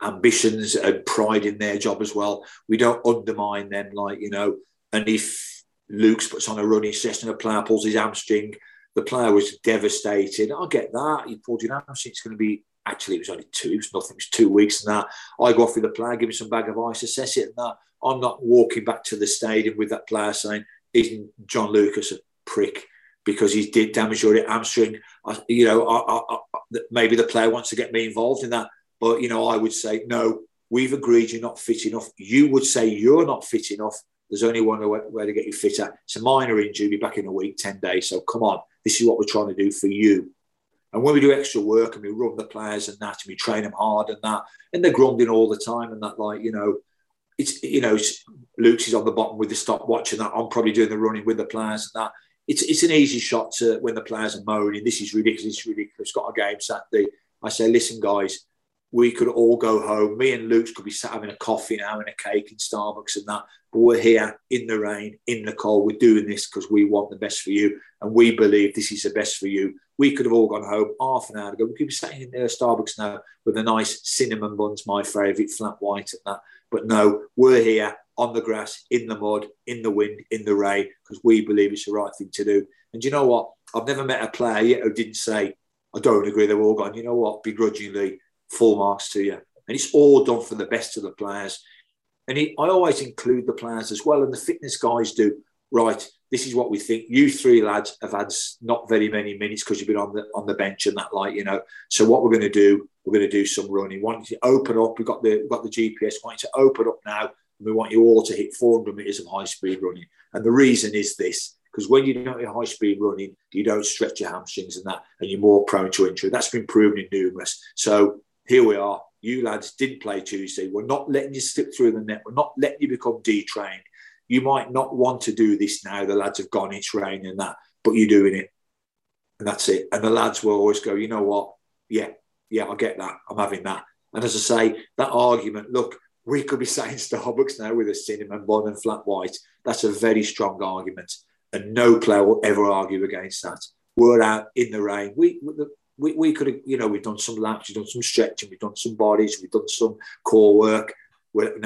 ambitions and pride in their job as well. We don't undermine them, like, you know. And if Luke's puts on a running session and a player pulls his hamstring, the player was devastated. I get that. He pulled his hamstring. It's going to be... Actually, it was only two. It was nothing. It was 2 weeks and that. I go off with the player, give him some bag of ice, assess it and that. I'm not walking back to the stadium with that player saying, isn't John Lucas a prick because he did damage your hamstring? Maybe the player wants to get me involved in that. But, you know, I would say, no, we've agreed you're not fit enough. You would say you're not fit enough. There's only one way to get you fitter. It's a minor injury. Be back in a week, 10 days. So come on. This is what we're trying to do for you. And when we do extra work and we run the players and that, and we train them hard and that, and they're grumbling all the time and that, like, you know, it's, you know, Luke's is on the bottom with the stopwatch and that. I'm probably doing the running with the players and that. It's an easy shot to when the players are moaning, this is ridiculous, it's ridiculous, got a game Saturday. I say, listen, guys, we could all go home. Me and Luke's could be sat having a coffee now and a cake in Starbucks and that. But we're here in the rain, in the cold. We're doing this because we want the best for you. And we believe this is the best for you. We could have all gone home half an hour ago. We could be sat in Starbucks now with a nice cinnamon buns, my favourite, flat white and that. But no, we're here on the grass, in the mud, in the wind, in the rain, because we believe it's the right thing to do. And you know what? I've never met a player yet who didn't say, I don't agree, they've all gone, you know what, begrudgingly, full marks to you. And it's all done for the best of the players. And I always include the players as well, and the fitness guys do. Right, this is what we think. You three lads have had not very many minutes because you've been on the bench and that, like, you know. So what we're going to do some running. We want you to open up. We've got the GPS. We want you to open up now. And we want you all to hit 400 metres of high-speed running. And the reason is this, because when you don't hit high-speed running, you don't stretch your hamstrings and that, and you're more prone to injury. That's been proven in numerous. So here we are. You lads didn't play Tuesday. We're not letting you slip through the net. We're not letting you become detrained. You might not want to do this now. The lads have gone, it's rain and that, but you're doing it. and that's it. And the lads will always go, you know what? Yeah, I get that. I'm having that. And as I say, that argument, look, we could be saying Starbucks now with a cinnamon bun and flat white. That's a very strong argument. And no player will ever argue against that. We're out in the rain. We could have, you know, we've done some laps, we've done some stretching, we've done some bodies, we've done some core work. We're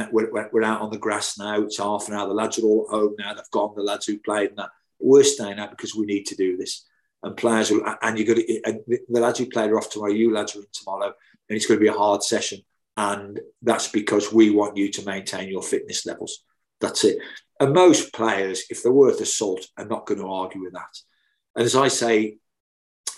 out on the grass now. It's half an hour. The lads are all at home now. They've gone, the lads who played and that. We're staying out because we need to do this. And players will, and you're going to, and the lads who played are off tomorrow, you lads are in tomorrow, and it's going to be a hard session. And that's because we want you to maintain your fitness levels. That's it. And most players, if they're worth a salt, are not going to argue with that. And as I say,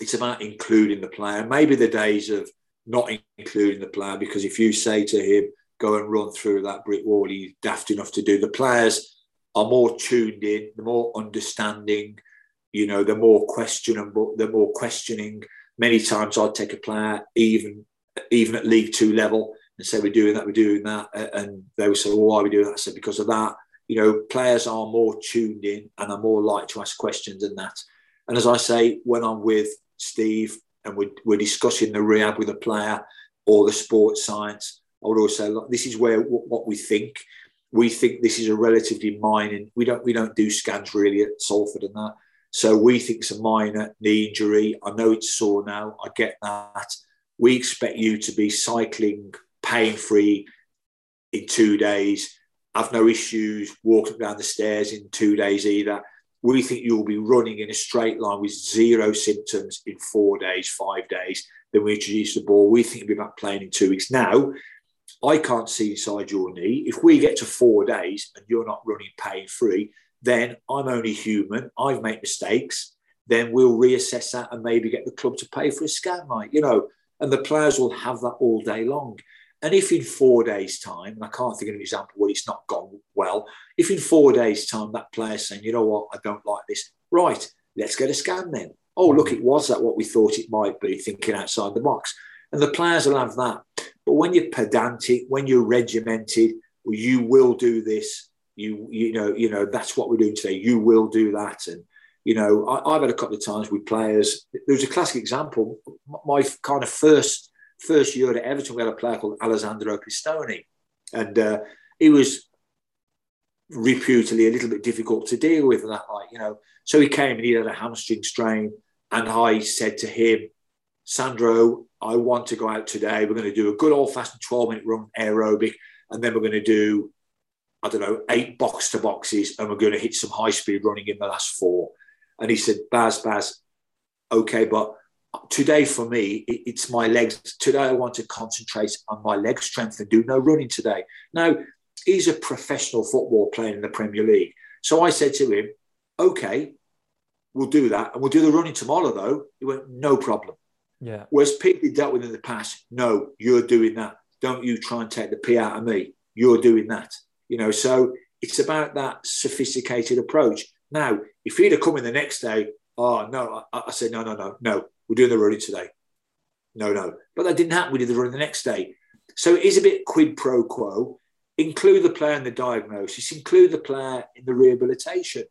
it's about including the player. Maybe the days of not including the player, because if you say to him, go and run through that brick wall, he's daft enough to do. The players are more tuned in, they're more understanding, you know, they're more questionable, they're more questioning. Many times I'd take a player, even at League Two level, and say, we're doing that. And they would say, well, why are we doing that? I said, because of that. You know, players are more tuned in and are more likely to ask questions than that. And as I say, when I'm with Steve and we're discussing the rehab with a player or the sports science, I would always say, look, this is where what we think. We think this is a relatively minor. We don't do scans really at Salford and that. So we think it's a minor knee injury. I know it's sore now. I get that. We expect you to be cycling pain-free in 2 days. I've no issues walking down the stairs in 2 days either. We think you'll be running in a straight line with zero symptoms in 4 days, 5 days. Then we introduce the ball. We think you'll be back playing in 2 weeks. Now, I can't see inside your knee. If we get to 4 days and you're not running pain-free, then I'm only human. I've made mistakes. Then we'll reassess that and maybe get the club to pay for a scan, like, you know. And the players will have that all day long. And if in 4 days' time, and I can't think of an example where it's not gone well, if in 4 days' time that player's saying, you know what, I don't like this, right, let's get a scan then. Oh, look, it was that what we thought it might be, thinking outside the box. And the players will have that. But when you're pedantic, when you're regimented, well, you will do this. You know that's what we're doing today. You will do that. And you know, I've had a couple of times with players. There was a classic example. My kind of first year at Everton, we had a player called Alessandro Pistone, and he was reputedly a little bit difficult to deal with. And that, like, you know, so he came and he had a hamstring strain, and I said to him, Sandro, I want to go out today. We're going to do a good old-fashioned 12-minute run aerobic, and then we're going to do, I don't know, 8 box-to-boxes, and we're going to hit some high-speed running in the last 4. And he said, Baz, okay, but today for me, it's my legs. Today I want to concentrate on my leg strength and do no running today. Now, he's a professional football player in the Premier League. So I said to him, okay, we'll do that, and we'll do the running tomorrow, though. He went, no problem. Yeah. Whereas people dealt with in the past, no, you're doing that. Don't you try and take the pee out of me. You're doing that. You know, so it's about that sophisticated approach. Now, if he'd have come in the next day, oh, no, I said, no, we're doing the running today. No. But that didn't happen. We did the running the next day. So it is a bit quid pro quo. Include the player in the diagnosis. Include the player in the rehabilitation.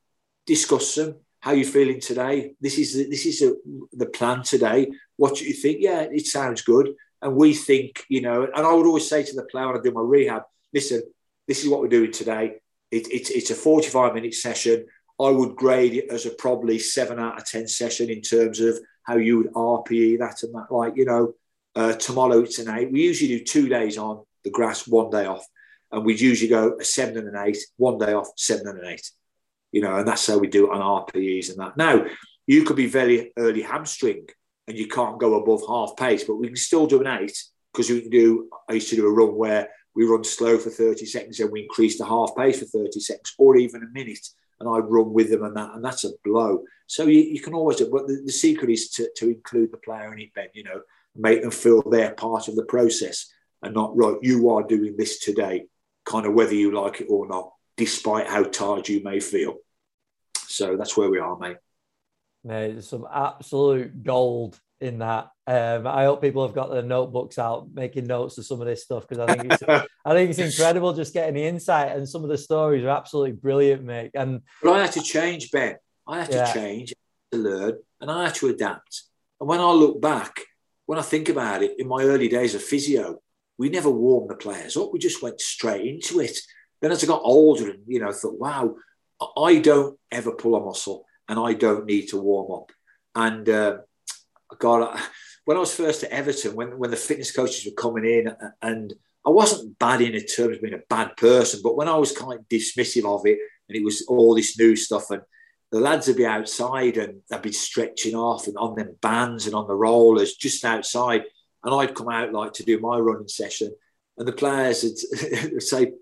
Discuss them. How are you feeling today? This is the plan today. What do you think? Yeah, it sounds good. And we think, you know, and I would always say to the player when I do my rehab, listen, this is what we're doing today. It's a 45-minute session. I would grade it as a probably 7 out of 10 session in terms of how you would RPE that and that. Like, you know, tomorrow it's an 8. We usually do 2 days on the grass, 1 day off. And we'd usually go a 7 and an 8, 1 day off, 7 and an 8. You know, and that's how we do it on RPEs and that. Now, you could be very early hamstring and you can't go above half pace, but we can still do an 8 because we can do, I used to do a run where we run slow for 30 seconds and we increase the half pace for 30 seconds or even a minute. And I'd run with them and that, and that's a blow. So you can always do it. But the secret is to include the player in it, Ben, you know, make them feel they're part of the process and not, right, you are doing this today, kind of whether you like it or not, despite how tired you may feel. So that's where we are, mate. Mate, there's some absolute gold in that. I hope people have got their notebooks out, making notes of some of this stuff, because I think it's incredible just getting the insight, and some of the stories are absolutely brilliant, mate. But I had to change, Ben. I had to learn and I had to adapt. And when I look back, when I think about it, in my early days of physio, we never warmed the players up. We just went straight into it. Then as I got older and, you know, thought, wow, I don't ever pull a muscle and I don't need to warm up. And God, when I was first at Everton, when the fitness coaches were coming in, and I wasn't bad in terms of being a bad person, but when I was kind of dismissive of it, and it was all this new stuff, and the lads would be outside and they'd be stretching off and on them bands and on the rollers just outside, and I'd come out like to do my running session, and the players would say,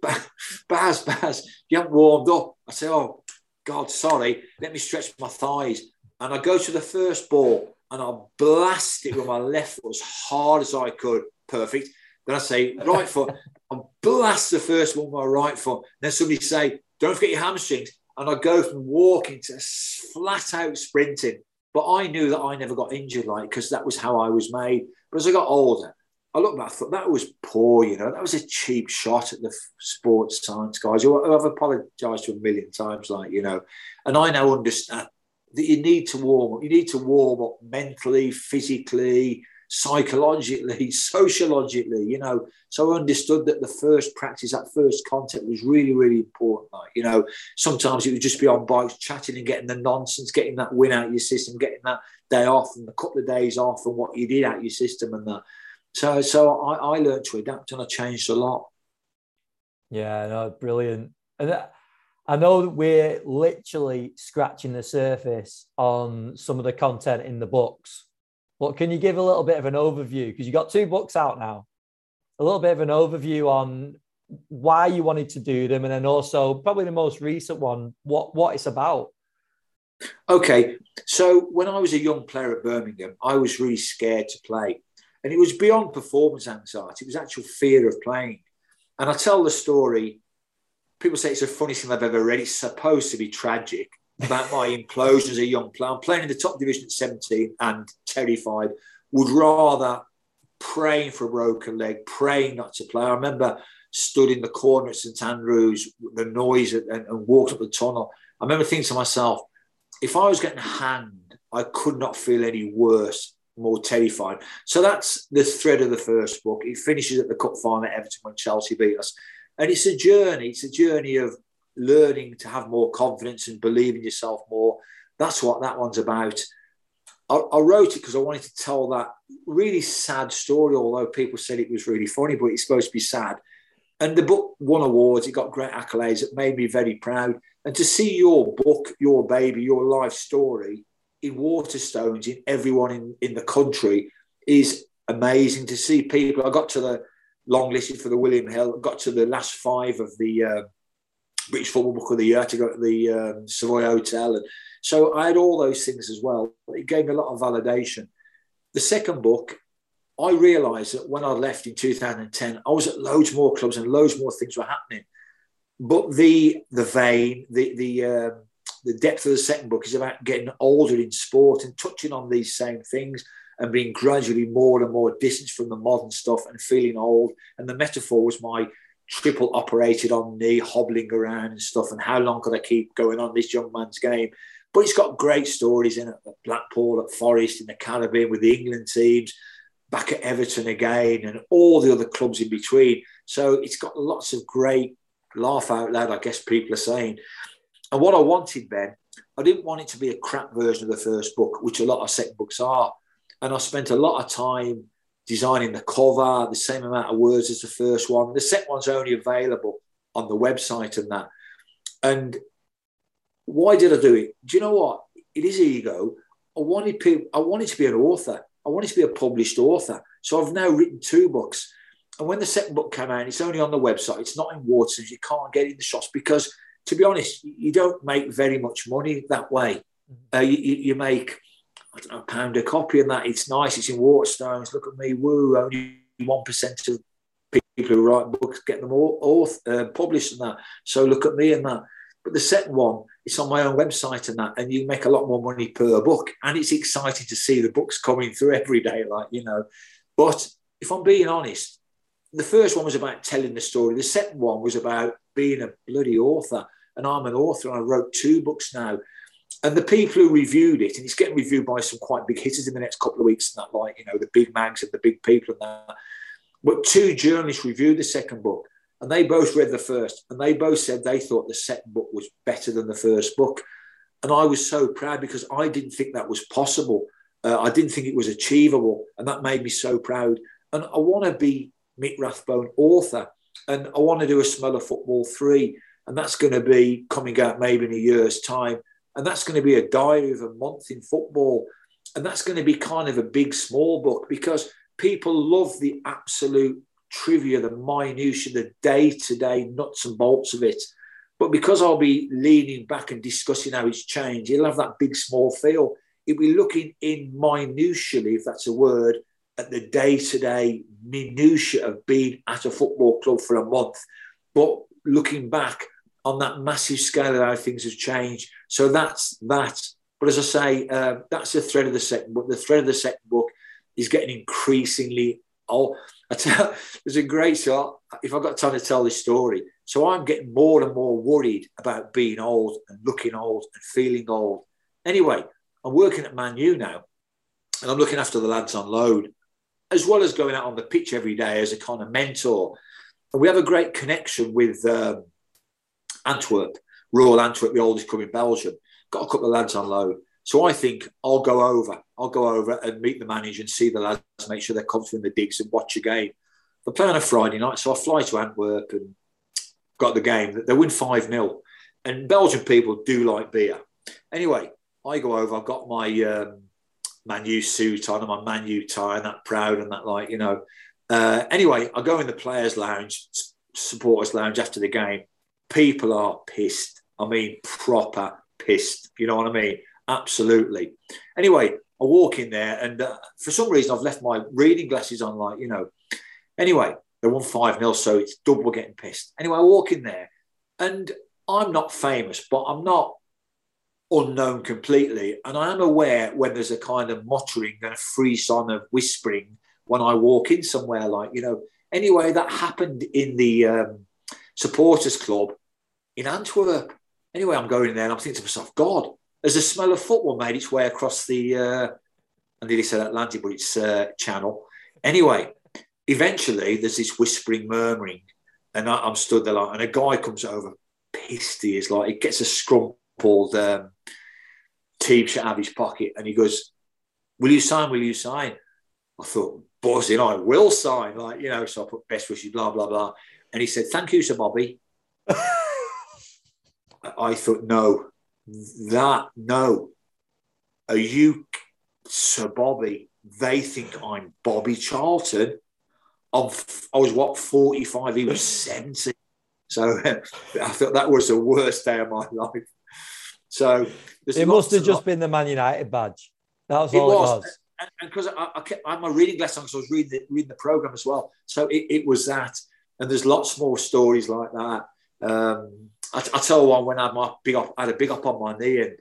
Baz, you haven't warmed up. I'd say, oh, God, sorry, let me stretch my thighs. And I'd go to the first ball and I'll blast it with my left foot as hard as I could. Perfect. Then I say, right foot. I'll blast the first one with my right foot. Then somebody say, don't forget your hamstrings. And I go from walking to flat out sprinting. But I knew that I never got injured, like, because that was how I was made. But as I got older, I looked back, I thought that was poor, you know, that was a cheap shot at the sports science guys, who I've apologised to a million times, like, you know. And I now understand that you need to warm up. You need to warm up mentally, physically, psychologically, sociologically, you know. So I understood that the first practice, that first contact was really, really important. Like, you know, sometimes it would just be on bikes, chatting and getting the nonsense, getting that win out of your system, getting that day off and a couple of days off and what you did out of your system and that. So I learned to adapt and I changed a lot. Yeah, no, brilliant. And that, I know that we're literally scratching the surface on some of the content in the books, but can you give a little bit of an overview? Because you've got two books out now, a little bit of an overview on why you wanted to do them, and then also probably the most recent one, what it's about. Okay, so when I was a young player at Birmingham, I was really scared to play. And it was beyond performance anxiety. It was actual fear of playing. And I tell the story. People say it's the funniest thing I've ever read. It's supposed to be tragic about my implosion as a young player. I'm playing in the top division at 17 and terrified. Would rather praying for a broken leg, praying not to play. I remember stood in the corner at St Andrews, the noise, and walked up the tunnel. I remember thinking to myself, if I was getting hanged, I could not feel any worse, more terrifying. So that's the thread of the first book. It finishes at the cup final at Everton when Chelsea beat us. And it's a journey. It's a journey of learning to have more confidence and believe in yourself more. That's what that one's about. I wrote it because I wanted to tell that really sad story, although people said it was really funny, but it's supposed to be sad. And the book won awards. It got great accolades. It made me very proud. And to see your book, your baby, your life story in Waterstones, in everyone in the country, is amazing to see people. I got to the long listed for the William Hill, got to the last five of the British Football Book of the Year, to go to the Savoy Hotel. And so I had all those things as well. It gave me a lot of validation. The second book, I realised that when I left in 2010, I was at loads more clubs and loads more things were happening. But the vein, the depth of the second book is about getting older in sport and touching on these same things and being gradually more and more distant from the modern stuff and feeling old. And the metaphor was my triple operated on knee, hobbling around and stuff, and how long could I keep going on this young man's game? But it's got great stories in it, at Blackpool, at Forest, in the Caribbean with the England teams, back at Everton again, and all the other clubs in between. So it's got lots of great laugh out loud, I guess people are saying. And what I wanted then, I didn't want it to be a crap version of the first book, which a lot of second books are. And I spent a lot of time designing the cover, the same amount of words as the first one. The second one's only available on the website and that. And why did I do it? Do you know what? It is ego. I wanted to be an author. I wanted to be a published author. So I've now written two books. And when the second book came out, it's only on the website. It's not in Waterstones. You can't get it in the shops because, to be honest, you don't make very much money that way. You make, I don't know, £1 a copy and that. It's nice. It's in Waterstones. Look at me, woo. Only 1% of people who write books get them all published and that. So look at me and that. But the second one, it's on my own website and that, and you make a lot more money per book. And it's exciting to see the books coming through every day, like, you know. But if I'm being honest, the first one was about telling the story. The second one was about being a bloody author, and I'm an author, and I wrote two books now. And the people who reviewed it, and it's getting reviewed by some quite big hitters in the next couple of weeks, and that, like, you know, the big mags and the big people and that. But two journalists reviewed the second book, and they both read the first, and they both said they thought the second book was better than the first book. And I was so proud because I didn't think that was possible. I didn't think it was achievable, and that made me so proud. And I want to be Mick Rathbone author, and I want to do a Smell of Football 3, and that's going to be coming out maybe in a year's time. And that's going to be a diary of a month in football. And that's going to be kind of a big, small book because people love the absolute trivia, the minutiae, the day-to-day nuts and bolts of it. But because I'll be leaning back and discussing how it's changed, it'll have that big, small feel. It'll be looking in minutiae, if that's a word, at the day-to-day minutiae of being at a football club for a month. But looking back on that massive scale of how things have changed. So that's that. But as I say, that's the thread of the second book. The thread of the second book is getting increasingly old. There's a great shot, if I've got time to tell this story. So I'm getting more and more worried about being old and looking old and feeling old. Anyway, I'm working at Man U now, and I'm looking after the lads on loan, as well as going out on the pitch every day as a kind of mentor. And we have a great connection with... Antwerp, Royal Antwerp, the oldest club in Belgium. Got a couple of lads on loan. So I think I'll go over. I'll go over and meet the manager and see the lads, make sure they're confident in the digs and watch a game. They're playing on a Friday night, so I fly to Antwerp and got the game. They win 5-0. And Belgian people do like beer. Anyway, I go over. I've got my Man U suit on and my Man U tie and that proud and that, like, you know. Anyway, I go in the players' lounge, supporters' lounge after the game. People are pissed. I mean, proper pissed. You know what I mean? Absolutely. Anyway, I walk in there and for some reason I've left my reading glasses on, like, you know. Anyway, they won 5-0, so it's double getting pissed. Anyway, I walk in there and I'm not famous, but I'm not unknown completely. And I am aware when there's a kind of muttering and a frisson of whispering when I walk in somewhere, like, you know. Anyway, that happened in the... supporters club in Antwerp. Anyway, I'm going in there and I'm thinking to myself, God, as the smell of football made its way across the, I nearly said Atlantic, but it's channel. Anyway, eventually there's this whispering, murmuring, and I'm stood there like, and a guy comes over, pissed he is, like, he gets a scrumpled T-shirt out of his pocket and he goes, will you sign, will you sign? I thought, buzzing, I will sign, like, you know, so I put best wishes, blah, blah, blah. And he said, thank you, Sir Bobby. I thought, no. Are you Sir Bobby? They think I'm Bobby Charlton. I was, what, 45? He was 70. So I thought that was the worst day of my life. So it must have just been the Man United badge. That was all it was. And because I kept, I had my reading glass on, because I was reading the programme as well. So it was that. And there's lots more stories like that. I tell one when I had a big up on my knee, and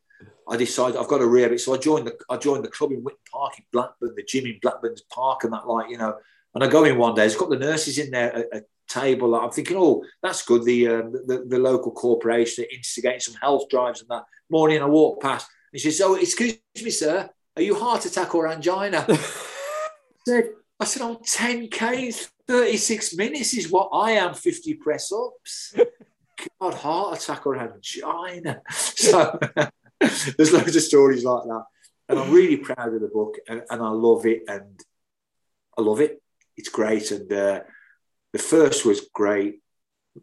I decided I've got to rehab it. So I joined the club in Whitton Park in Blackburn, the gym in Blackburn's Park, and that, like, you know. And I go in one day. There's a couple of nurses in there at a table. I'm thinking, oh, that's good. The local corporation are instigating some health drives and that. Morning, I walk past, and she says, "Oh, excuse me, sir, are you heart attack or angina?" I said, I'm 10K. 36 minutes is what I am, 50 press-ups. God, heart attack or angina. So there's loads of stories like that. And I'm really proud of the book, and I love it. And I love it. It's great. And the first was great.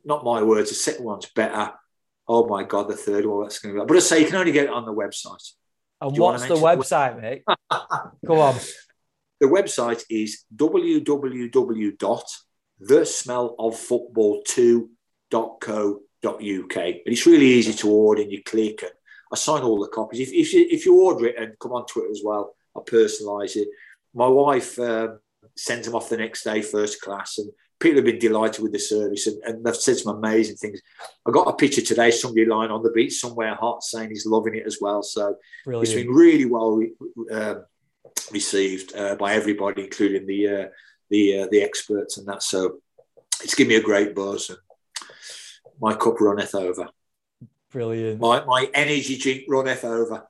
Not my words. The second one's better. Oh, my God, the third one, that's going to be... But I say, you can only get it on the website. And what's the website, mate? Go on. The website is www.thesmelloffootball2.co.uk. And it's really easy to order, and you click. And I sign all the copies. If you order it and come on Twitter as well, I personalise it. My wife sends them off the next day, first class, and people have been delighted with the service, and they've said some amazing things. I got a picture today, somebody lying on the beach somewhere hot saying he's loving it as well. So brilliant. It's been really well received by everybody, including the experts and that. So it's given me a great buzz, and my cup runneth over. Brilliant. My energy drink runneth over.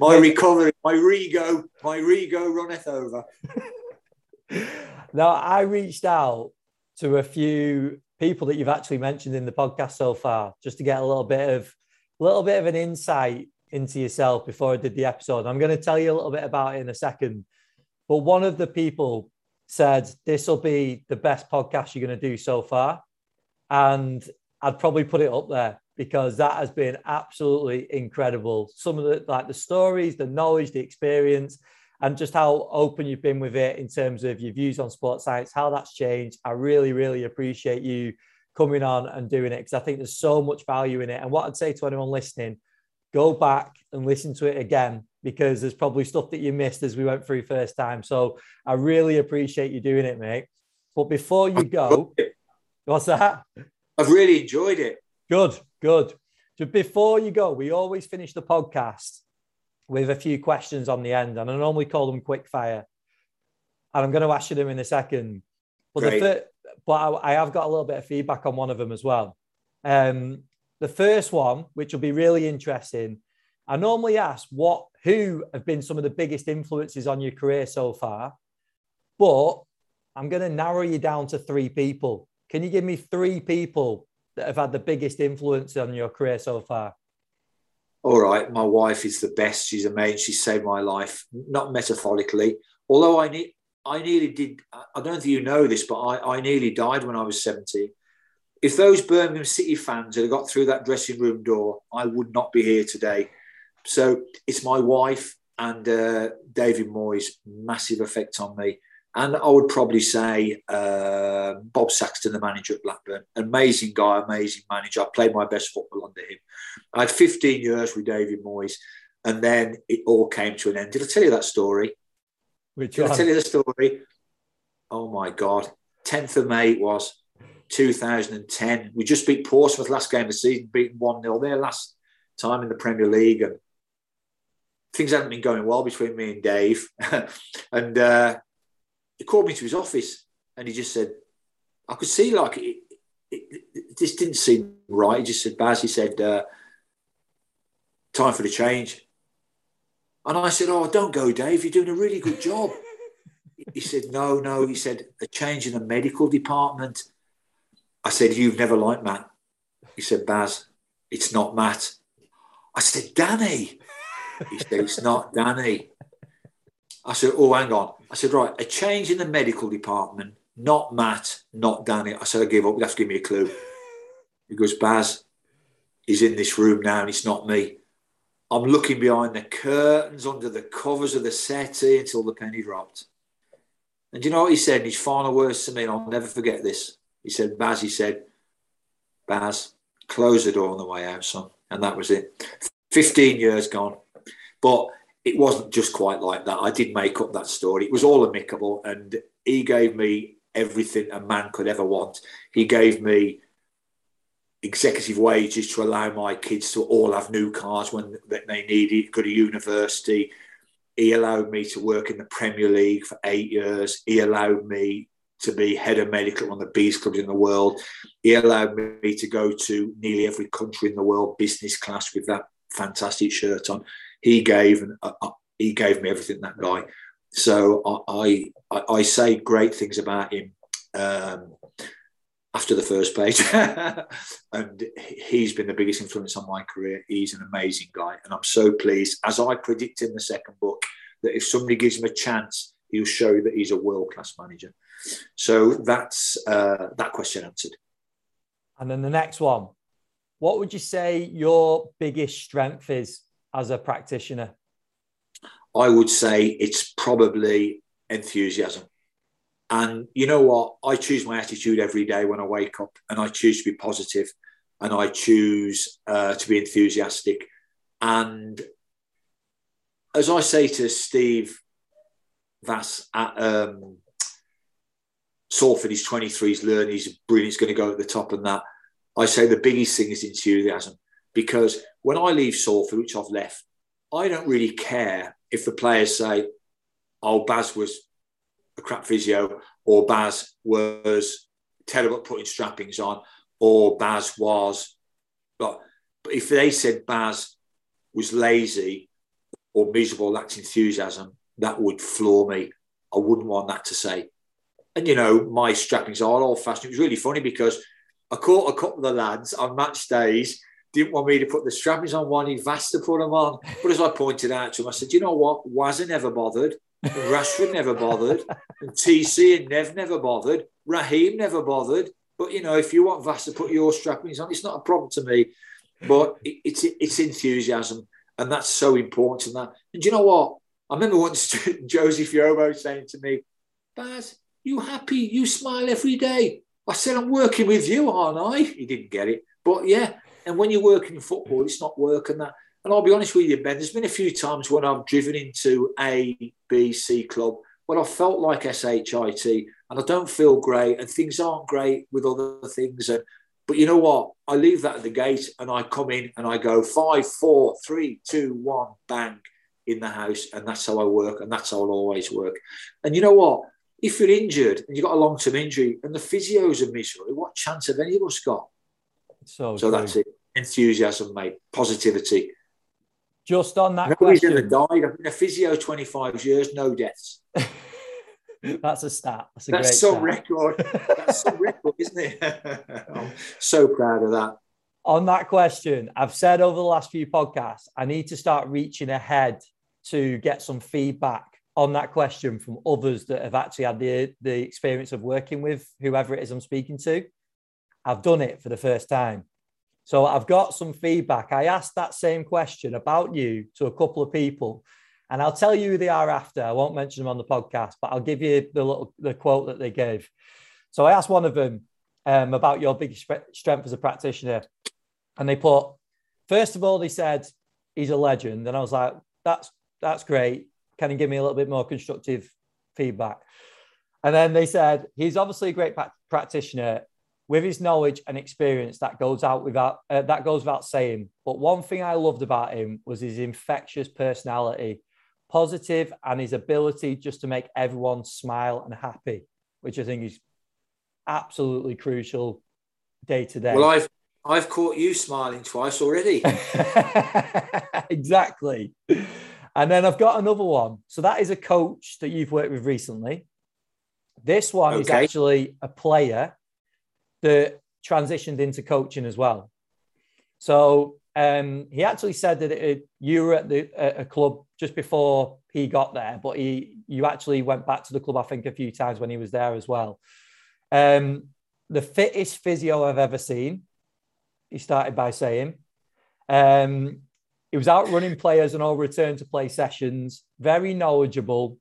My recovery, my rego runneth over. Now, I reached out to a few people that you've actually mentioned in the podcast so far, just to get a little bit of an insight into yourself before I did the episode. I'm going to tell you a little bit about it in a second. But one of the people said, this will be the best podcast you're going to do so far. And I'd probably put it up there because that has been absolutely incredible. Some of the stories, the knowledge, the experience, and just how open you've been with it in terms of your views on sports science, how that's changed. I really, really appreciate you coming on and doing it because I think there's so much value in it. And what I'd say to anyone listening, go back and listen to it again because there's probably stuff that you missed as we went through first time. So I really appreciate you doing it, mate. But before you go, what's that? I've really enjoyed it. Good, good. So before you go, we always finish the podcast with a few questions on the end, and I normally call them quick fire. And I'm going to ask you them in a second. But, I have got a little bit of feedback on one of them as well. The first one, which will be really interesting, I normally ask who have been some of the biggest influences on your career so far, but I'm going to narrow you down to three people. Can you give me three people that have had the biggest influence on your career so far? All right, my wife is the best. She's amazing. She saved my life, not metaphorically. Although I nearly did. I don't think you know this, but I nearly died when I was 17. If those Birmingham City fans had got through that dressing room door, I would not be here today. So it's my wife and David Moyes, massive effect on me. And I would probably say Bob Saxton, the manager at Blackburn. Amazing guy, amazing manager. I played my best football under him. I had 15 years with David Moyes, and then it all came to an end. Did I tell you that story? Did I tell you the story? Oh, my God. 10th of May it was, 2010. We just beat Portsmouth last game of the season, beaten 1-0 their last time in the Premier League. And things hadn't been going well between me and Dave. And... he called me to his office and he just said, I could see like this didn't seem right. He just said, Baz, he said, time for the change. And I said, oh, don't go, Dave. You're doing a really good job. He said, no. He said, a change in the medical department. I said, you've never liked Matt. He said, Baz, it's not Matt. I said, Danny. He said, it's not Danny. I said, oh, hang on. I said, right, a change in the medical department, not Matt, not Danny. I said, I give up. You have to give me a clue. He goes, Baz, he's in this room now and it's not me. I'm looking behind the curtains, under the covers of the settee until the penny dropped. And do you know what he said? His final words to me, and I'll never forget this. He said, Baz, close the door on the way out, son. And that was it. 15 years gone. But... it wasn't just quite like that. I did make up that story. It was all amicable, and he gave me everything a man could ever want. He gave me executive wages to allow my kids to all have new cars when they needed, go to university. He allowed me to work in the Premier League for 8 years. He allowed me to be head of medical at one of the best clubs in the world. He allowed me to go to nearly every country in the world, business class with that fantastic shirt on. He gave me everything, that guy. So I say great things about him after the first page. And he's been the biggest influence on my career. He's an amazing guy. And I'm so pleased, as I predict in the second book, that if somebody gives him a chance, he'll show that he's a world-class manager. So that's that question answered. And then the next one. What would you say your biggest strength is as a practitioner? I would say it's probably enthusiasm. And you know what? I choose my attitude every day when I wake up, and I choose to be positive, and I choose to be enthusiastic. And as I say to Steve Vass at Salford, he's 23, he's learning, he's brilliant, he's going to go at the top and that. I say the biggest thing is enthusiasm. Because when I leave Salford, which I've left, I don't really care if the players say, oh, Baz was a crap physio, or Baz was terrible at putting strappings on, or Baz was... But if they said Baz was lazy or miserable, lacked enthusiasm, that would floor me. I wouldn't want that to say. And, you know, my strappings are old-fashioned. It was really funny because I caught a couple of the lads on match days, didn't want me to put the strappings on one, he'd asked to put them on. But as I pointed out to him, I said, you know what? Wazza never bothered. And Rashford never bothered. And TC and Nev never bothered. Raheem never bothered. But, you know, if you want Vass to put your strappings on, it's not a problem to me. But it's enthusiasm. And that's so important. And, do you know what? I remember once Joseph Yobo saying to me, Baz, you happy? You smile every day. I said, I'm working with you, aren't I? He didn't get it. But, yeah. And when you're working in football, it's not work and that. And I'll be honest with you, Ben, there's been a few times when I've driven into A, B, C club when I felt like S-H-I-T and I don't feel great and things aren't great with other things. But you know what? I leave that at the gate and I come in and I go 5, 4, 3, 2, 1, bang, in the house. And that's how I work and that's how I'll always work. And you know what? If you're injured and you've got a long-term injury and the physios are miserable, what chance have any of us got? So that's it. Enthusiasm, mate. Positivity. Just on that question. Nobody's ever died. I've been a physio 25 years, no deaths. That's a stat. That's some stat. Record. That's some record, isn't it? I'm so proud of that. On that question, I've said over the last few podcasts, I need to start reaching ahead to get some feedback on that question from others that have actually had the experience of working with whoever it is I'm speaking to. I've done it for the first time. So I've got some feedback. I asked that same question about you to a couple of people, and I'll tell you who they are after. I won't mention them on the podcast, but I'll give you the quote that they gave. So I asked one of them about your biggest strength as a practitioner, and they put, first of all, they said, he's a legend. And I was like, that's great. Can you give me a little bit more constructive feedback? And then they said, he's obviously a great practitioner. With his knowledge and experience, that goes without saying. But one thing I loved about him was his infectious personality, positive, and his ability just to make everyone smile and happy, which I think is absolutely crucial day to day. Well, I've caught you smiling twice already. Exactly. And then I've got another one. So that is a coach that you've worked with recently. This one is actually a player that transitioned into coaching as well. So he actually said that you were at a club just before he got there, but you actually went back to the club, I think, a few times when he was there as well. The fittest physio I've ever seen, he started by saying. He was out running players and all return to play sessions, very knowledgeable,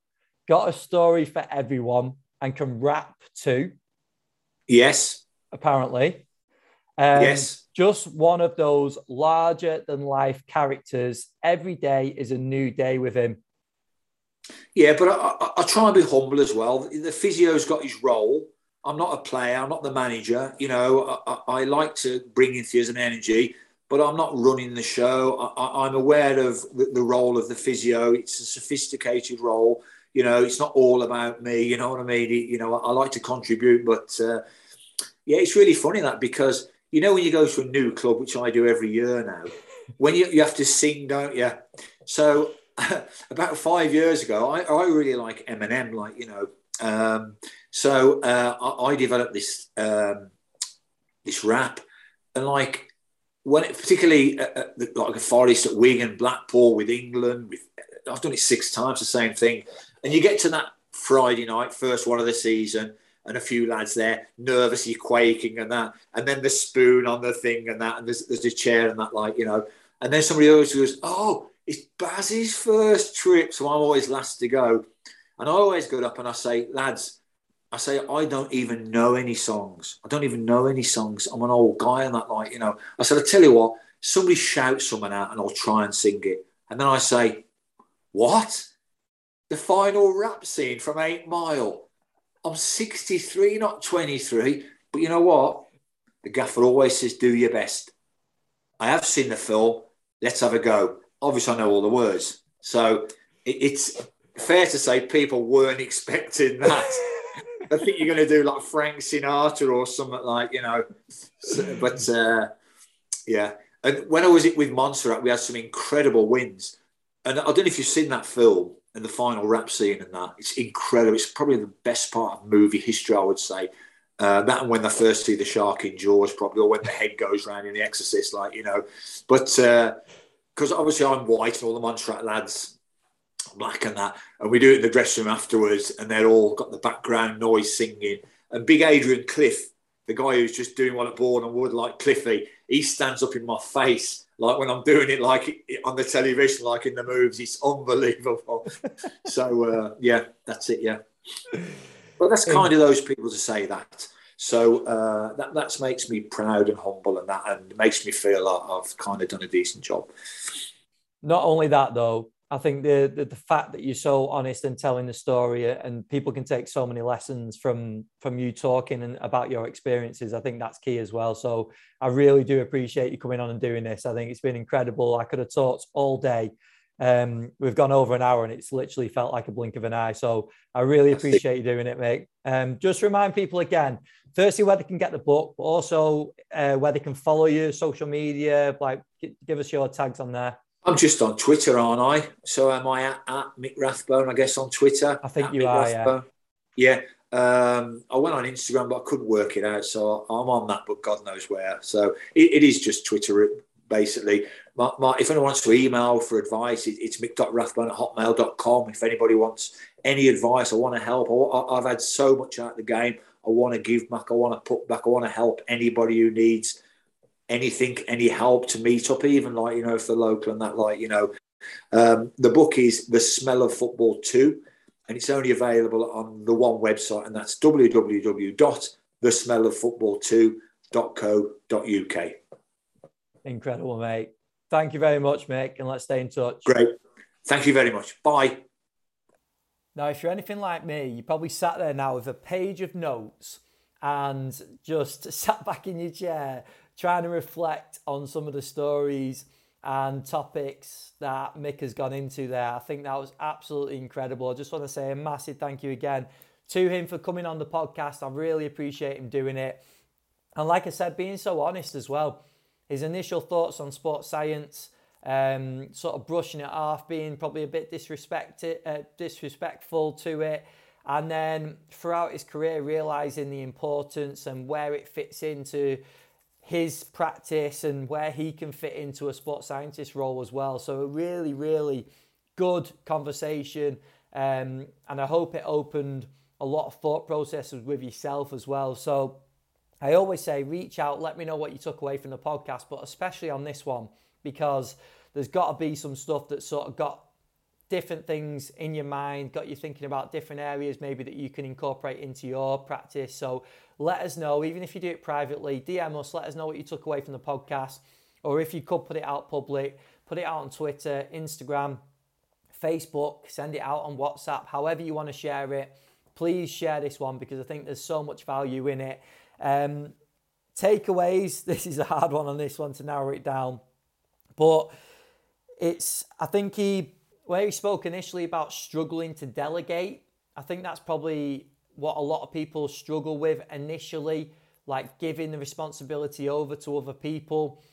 got a story for everyone and can rap too. Yes. Apparently. Yes. Just one of those larger than life characters. Every day is a new day with him. Yeah, but I try and be humble as well. The physio's got his role. I'm not a player. I'm not the manager. You know, I like to bring enthusiasm and energy, but I'm not running the show. I'm aware of the role of the physio. It's a sophisticated role. You know, it's not all about me. You know what I mean? You know, I like to contribute, but... yeah, it's really funny that, because, you know, when you go to a new club, which I do every year now, when you have to sing, don't you? So about 5 years ago, I really like Eminem, like, you know. I developed this rap. And like, when particularly like a Forest at Wigan, Blackpool with England, I've done it 6 times, the same thing. And you get to that Friday night, first one of the season, and a few lads there nervously quaking and that, and then the spoon on the thing and that, and there's a chair and that, like, you know. And then somebody always goes, oh, it's Baz's first trip, so I'm always last to go. And I always go up and I say, lads, I don't even know any songs. I'm an old guy and that, like, you know. I said, I tell you what, somebody shout someone out and I'll try and sing it. And then I say, what? The final rap scene from 8 Mile. I'm 63, not 23. But you know what? The gaffer always says, do your best. I have seen the film. Let's have a go. Obviously, I know all the words. So it's fair to say people weren't expecting that. I think you're going to do like Frank Sinatra or something, like, you know. But, yeah. And when I was with Montserrat, we had some incredible wins. And I don't know if you've seen that film and the final rap scene and that. It's incredible. It's probably the best part of movie history, I would say. That and when they first see the shark in Jaws, probably, or when the head goes round in The Exorcist, like, you know. But because obviously I'm white and all the Montserrat lads black and that. And we do it in the dressing room afterwards, and they're all got the background noise singing. And big Adrian Cliff, the guy who's just doing one at Bourne and Wood, like Cliffy, he stands up in my face, like when I'm doing it, like on the television, like in the moves. It's unbelievable. So, yeah, that's it, yeah. But that's kind of those people to say that. So that makes me proud and humble and that, and makes me feel like I've kind of done a decent job. Not only that, though, I think the fact that you're so honest and telling the story, and people can take so many lessons from you talking and about your experiences, I think that's key as well. So I really do appreciate you coming on and doing this. I think it's been incredible. I could have talked all day. We've gone over an hour and it's literally felt like a blink of an eye. So I really appreciate you doing it, mate. Just remind people again, firstly, where they can get the book, but also where they can follow you, social media, like give us your tags on there. I'm just on Twitter, aren't I? So am I at Mick Rathbone, I guess, on Twitter? I think you are, yeah. Yeah. I went on Instagram, but I couldn't work it out. So I'm on that, but God knows where. So it is just Twitter, basically. If anyone wants to email for advice, it's mick.rathbone@hotmail.com. If anybody wants any advice, I want to help. I've had so much out of the game. I want to give back. I want to put back. I want to help anybody who needs anything, any help, to meet up, even like, you know, if they're local and that, like, you know. The book is The Smell of Football 2, and it's only available on the one website, and that's www.thesmelloffootball2.co.uk. Incredible, mate. Thank you very much, Mick, and let's stay in touch. Great. Thank you very much. Bye. Now, if you're anything like me, you probably sat there now with a page of notes and just sat back in your chair trying to reflect on some of the stories and topics that Mick has gone into there. I think that was absolutely incredible. I just want to say a massive thank you again to him for coming on the podcast. I really appreciate him doing it. And like I said, being so honest as well, his initial thoughts on sports science, sort of brushing it off, being probably a bit disrespectful to it. And then throughout his career, realising the importance and where it fits into his practice and where he can fit into a sports scientist role as well. So a really, really good conversation. And I hope it opened a lot of thought processes with yourself as well. So I always say, reach out, let me know what you took away from the podcast, but especially on this one, because there's got to be some stuff that sort of got different things in your mind, got you thinking about different areas maybe that you can incorporate into your practice. So let us know, even if you do it privately, DM us, let us know what you took away from the podcast, or if you could put it out public, put it out on Twitter, Instagram, Facebook, send it out on WhatsApp, however you want to share it. Please share this one, because I think there's so much value in it. Takeaways, this is a hard one on this one to narrow it down, but it's, I think he spoke initially about struggling to delegate. I think that's probably what a lot of people struggle with initially, like giving the responsibility over to other people,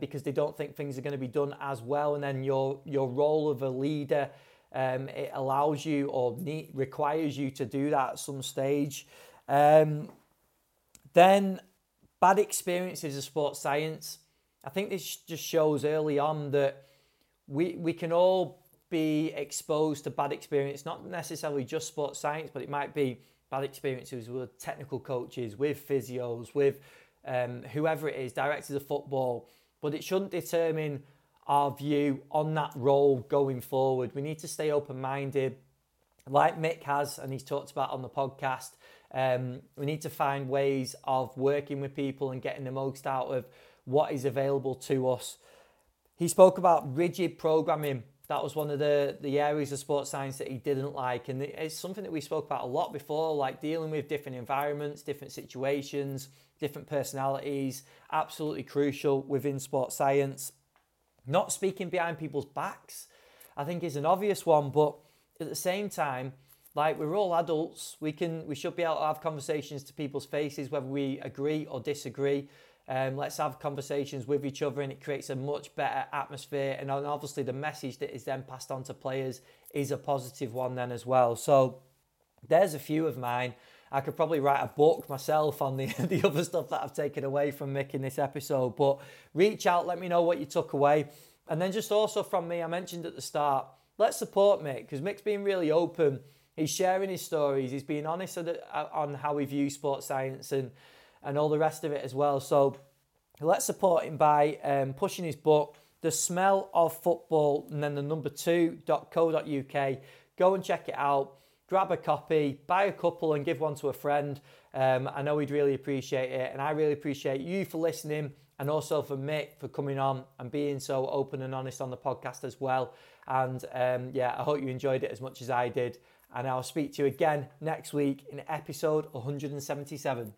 because they don't think things are going to be done as well. And then your role of a leader, it allows you or requires you to do that at some stage. Then bad experiences of sports science. I think this just shows early on that we can all be exposed to bad experience, not necessarily just sports science, but it might be bad experiences with technical coaches, with physios, with whoever it is, directors of football, but it shouldn't determine our view on that role going forward. We need to stay open-minded, like Mick has, and he's talked about on the podcast. We need to find ways of working with people and getting the most out of what is available to us. He spoke about rigid programming. That was one of the areas of sports science that he didn't like. And it's something that we spoke about a lot before, like dealing with different environments, different situations, different personalities, absolutely crucial within sports science. Not speaking behind people's backs, I think, is an obvious one. But at the same time, like, we're all adults. We should be able to have conversations to people's faces, whether we agree or disagree. Let's have conversations with each other, and it creates a much better atmosphere. And obviously the message that is then passed on to players is a positive one then as well. So there's a few of mine. I could probably write a book myself on the other stuff that I've taken away from Mick in this episode. But reach out, let me know what you took away. And then just also from me, I mentioned at the start, let's support Mick, because Mick's been really open. He's sharing his stories. He's being honest on how he views sports science and all the rest of it as well. So let's support him by pushing his book, The Smell of Football, and then the number 2.co.uk. Go and check it out. Grab a copy, buy a couple and give one to a friend. I know he'd really appreciate it. And I really appreciate you for listening, and also for Mick for coming on and being so open and honest on the podcast as well. And I hope you enjoyed it as much as I did. And I'll speak to you again next week in episode 177.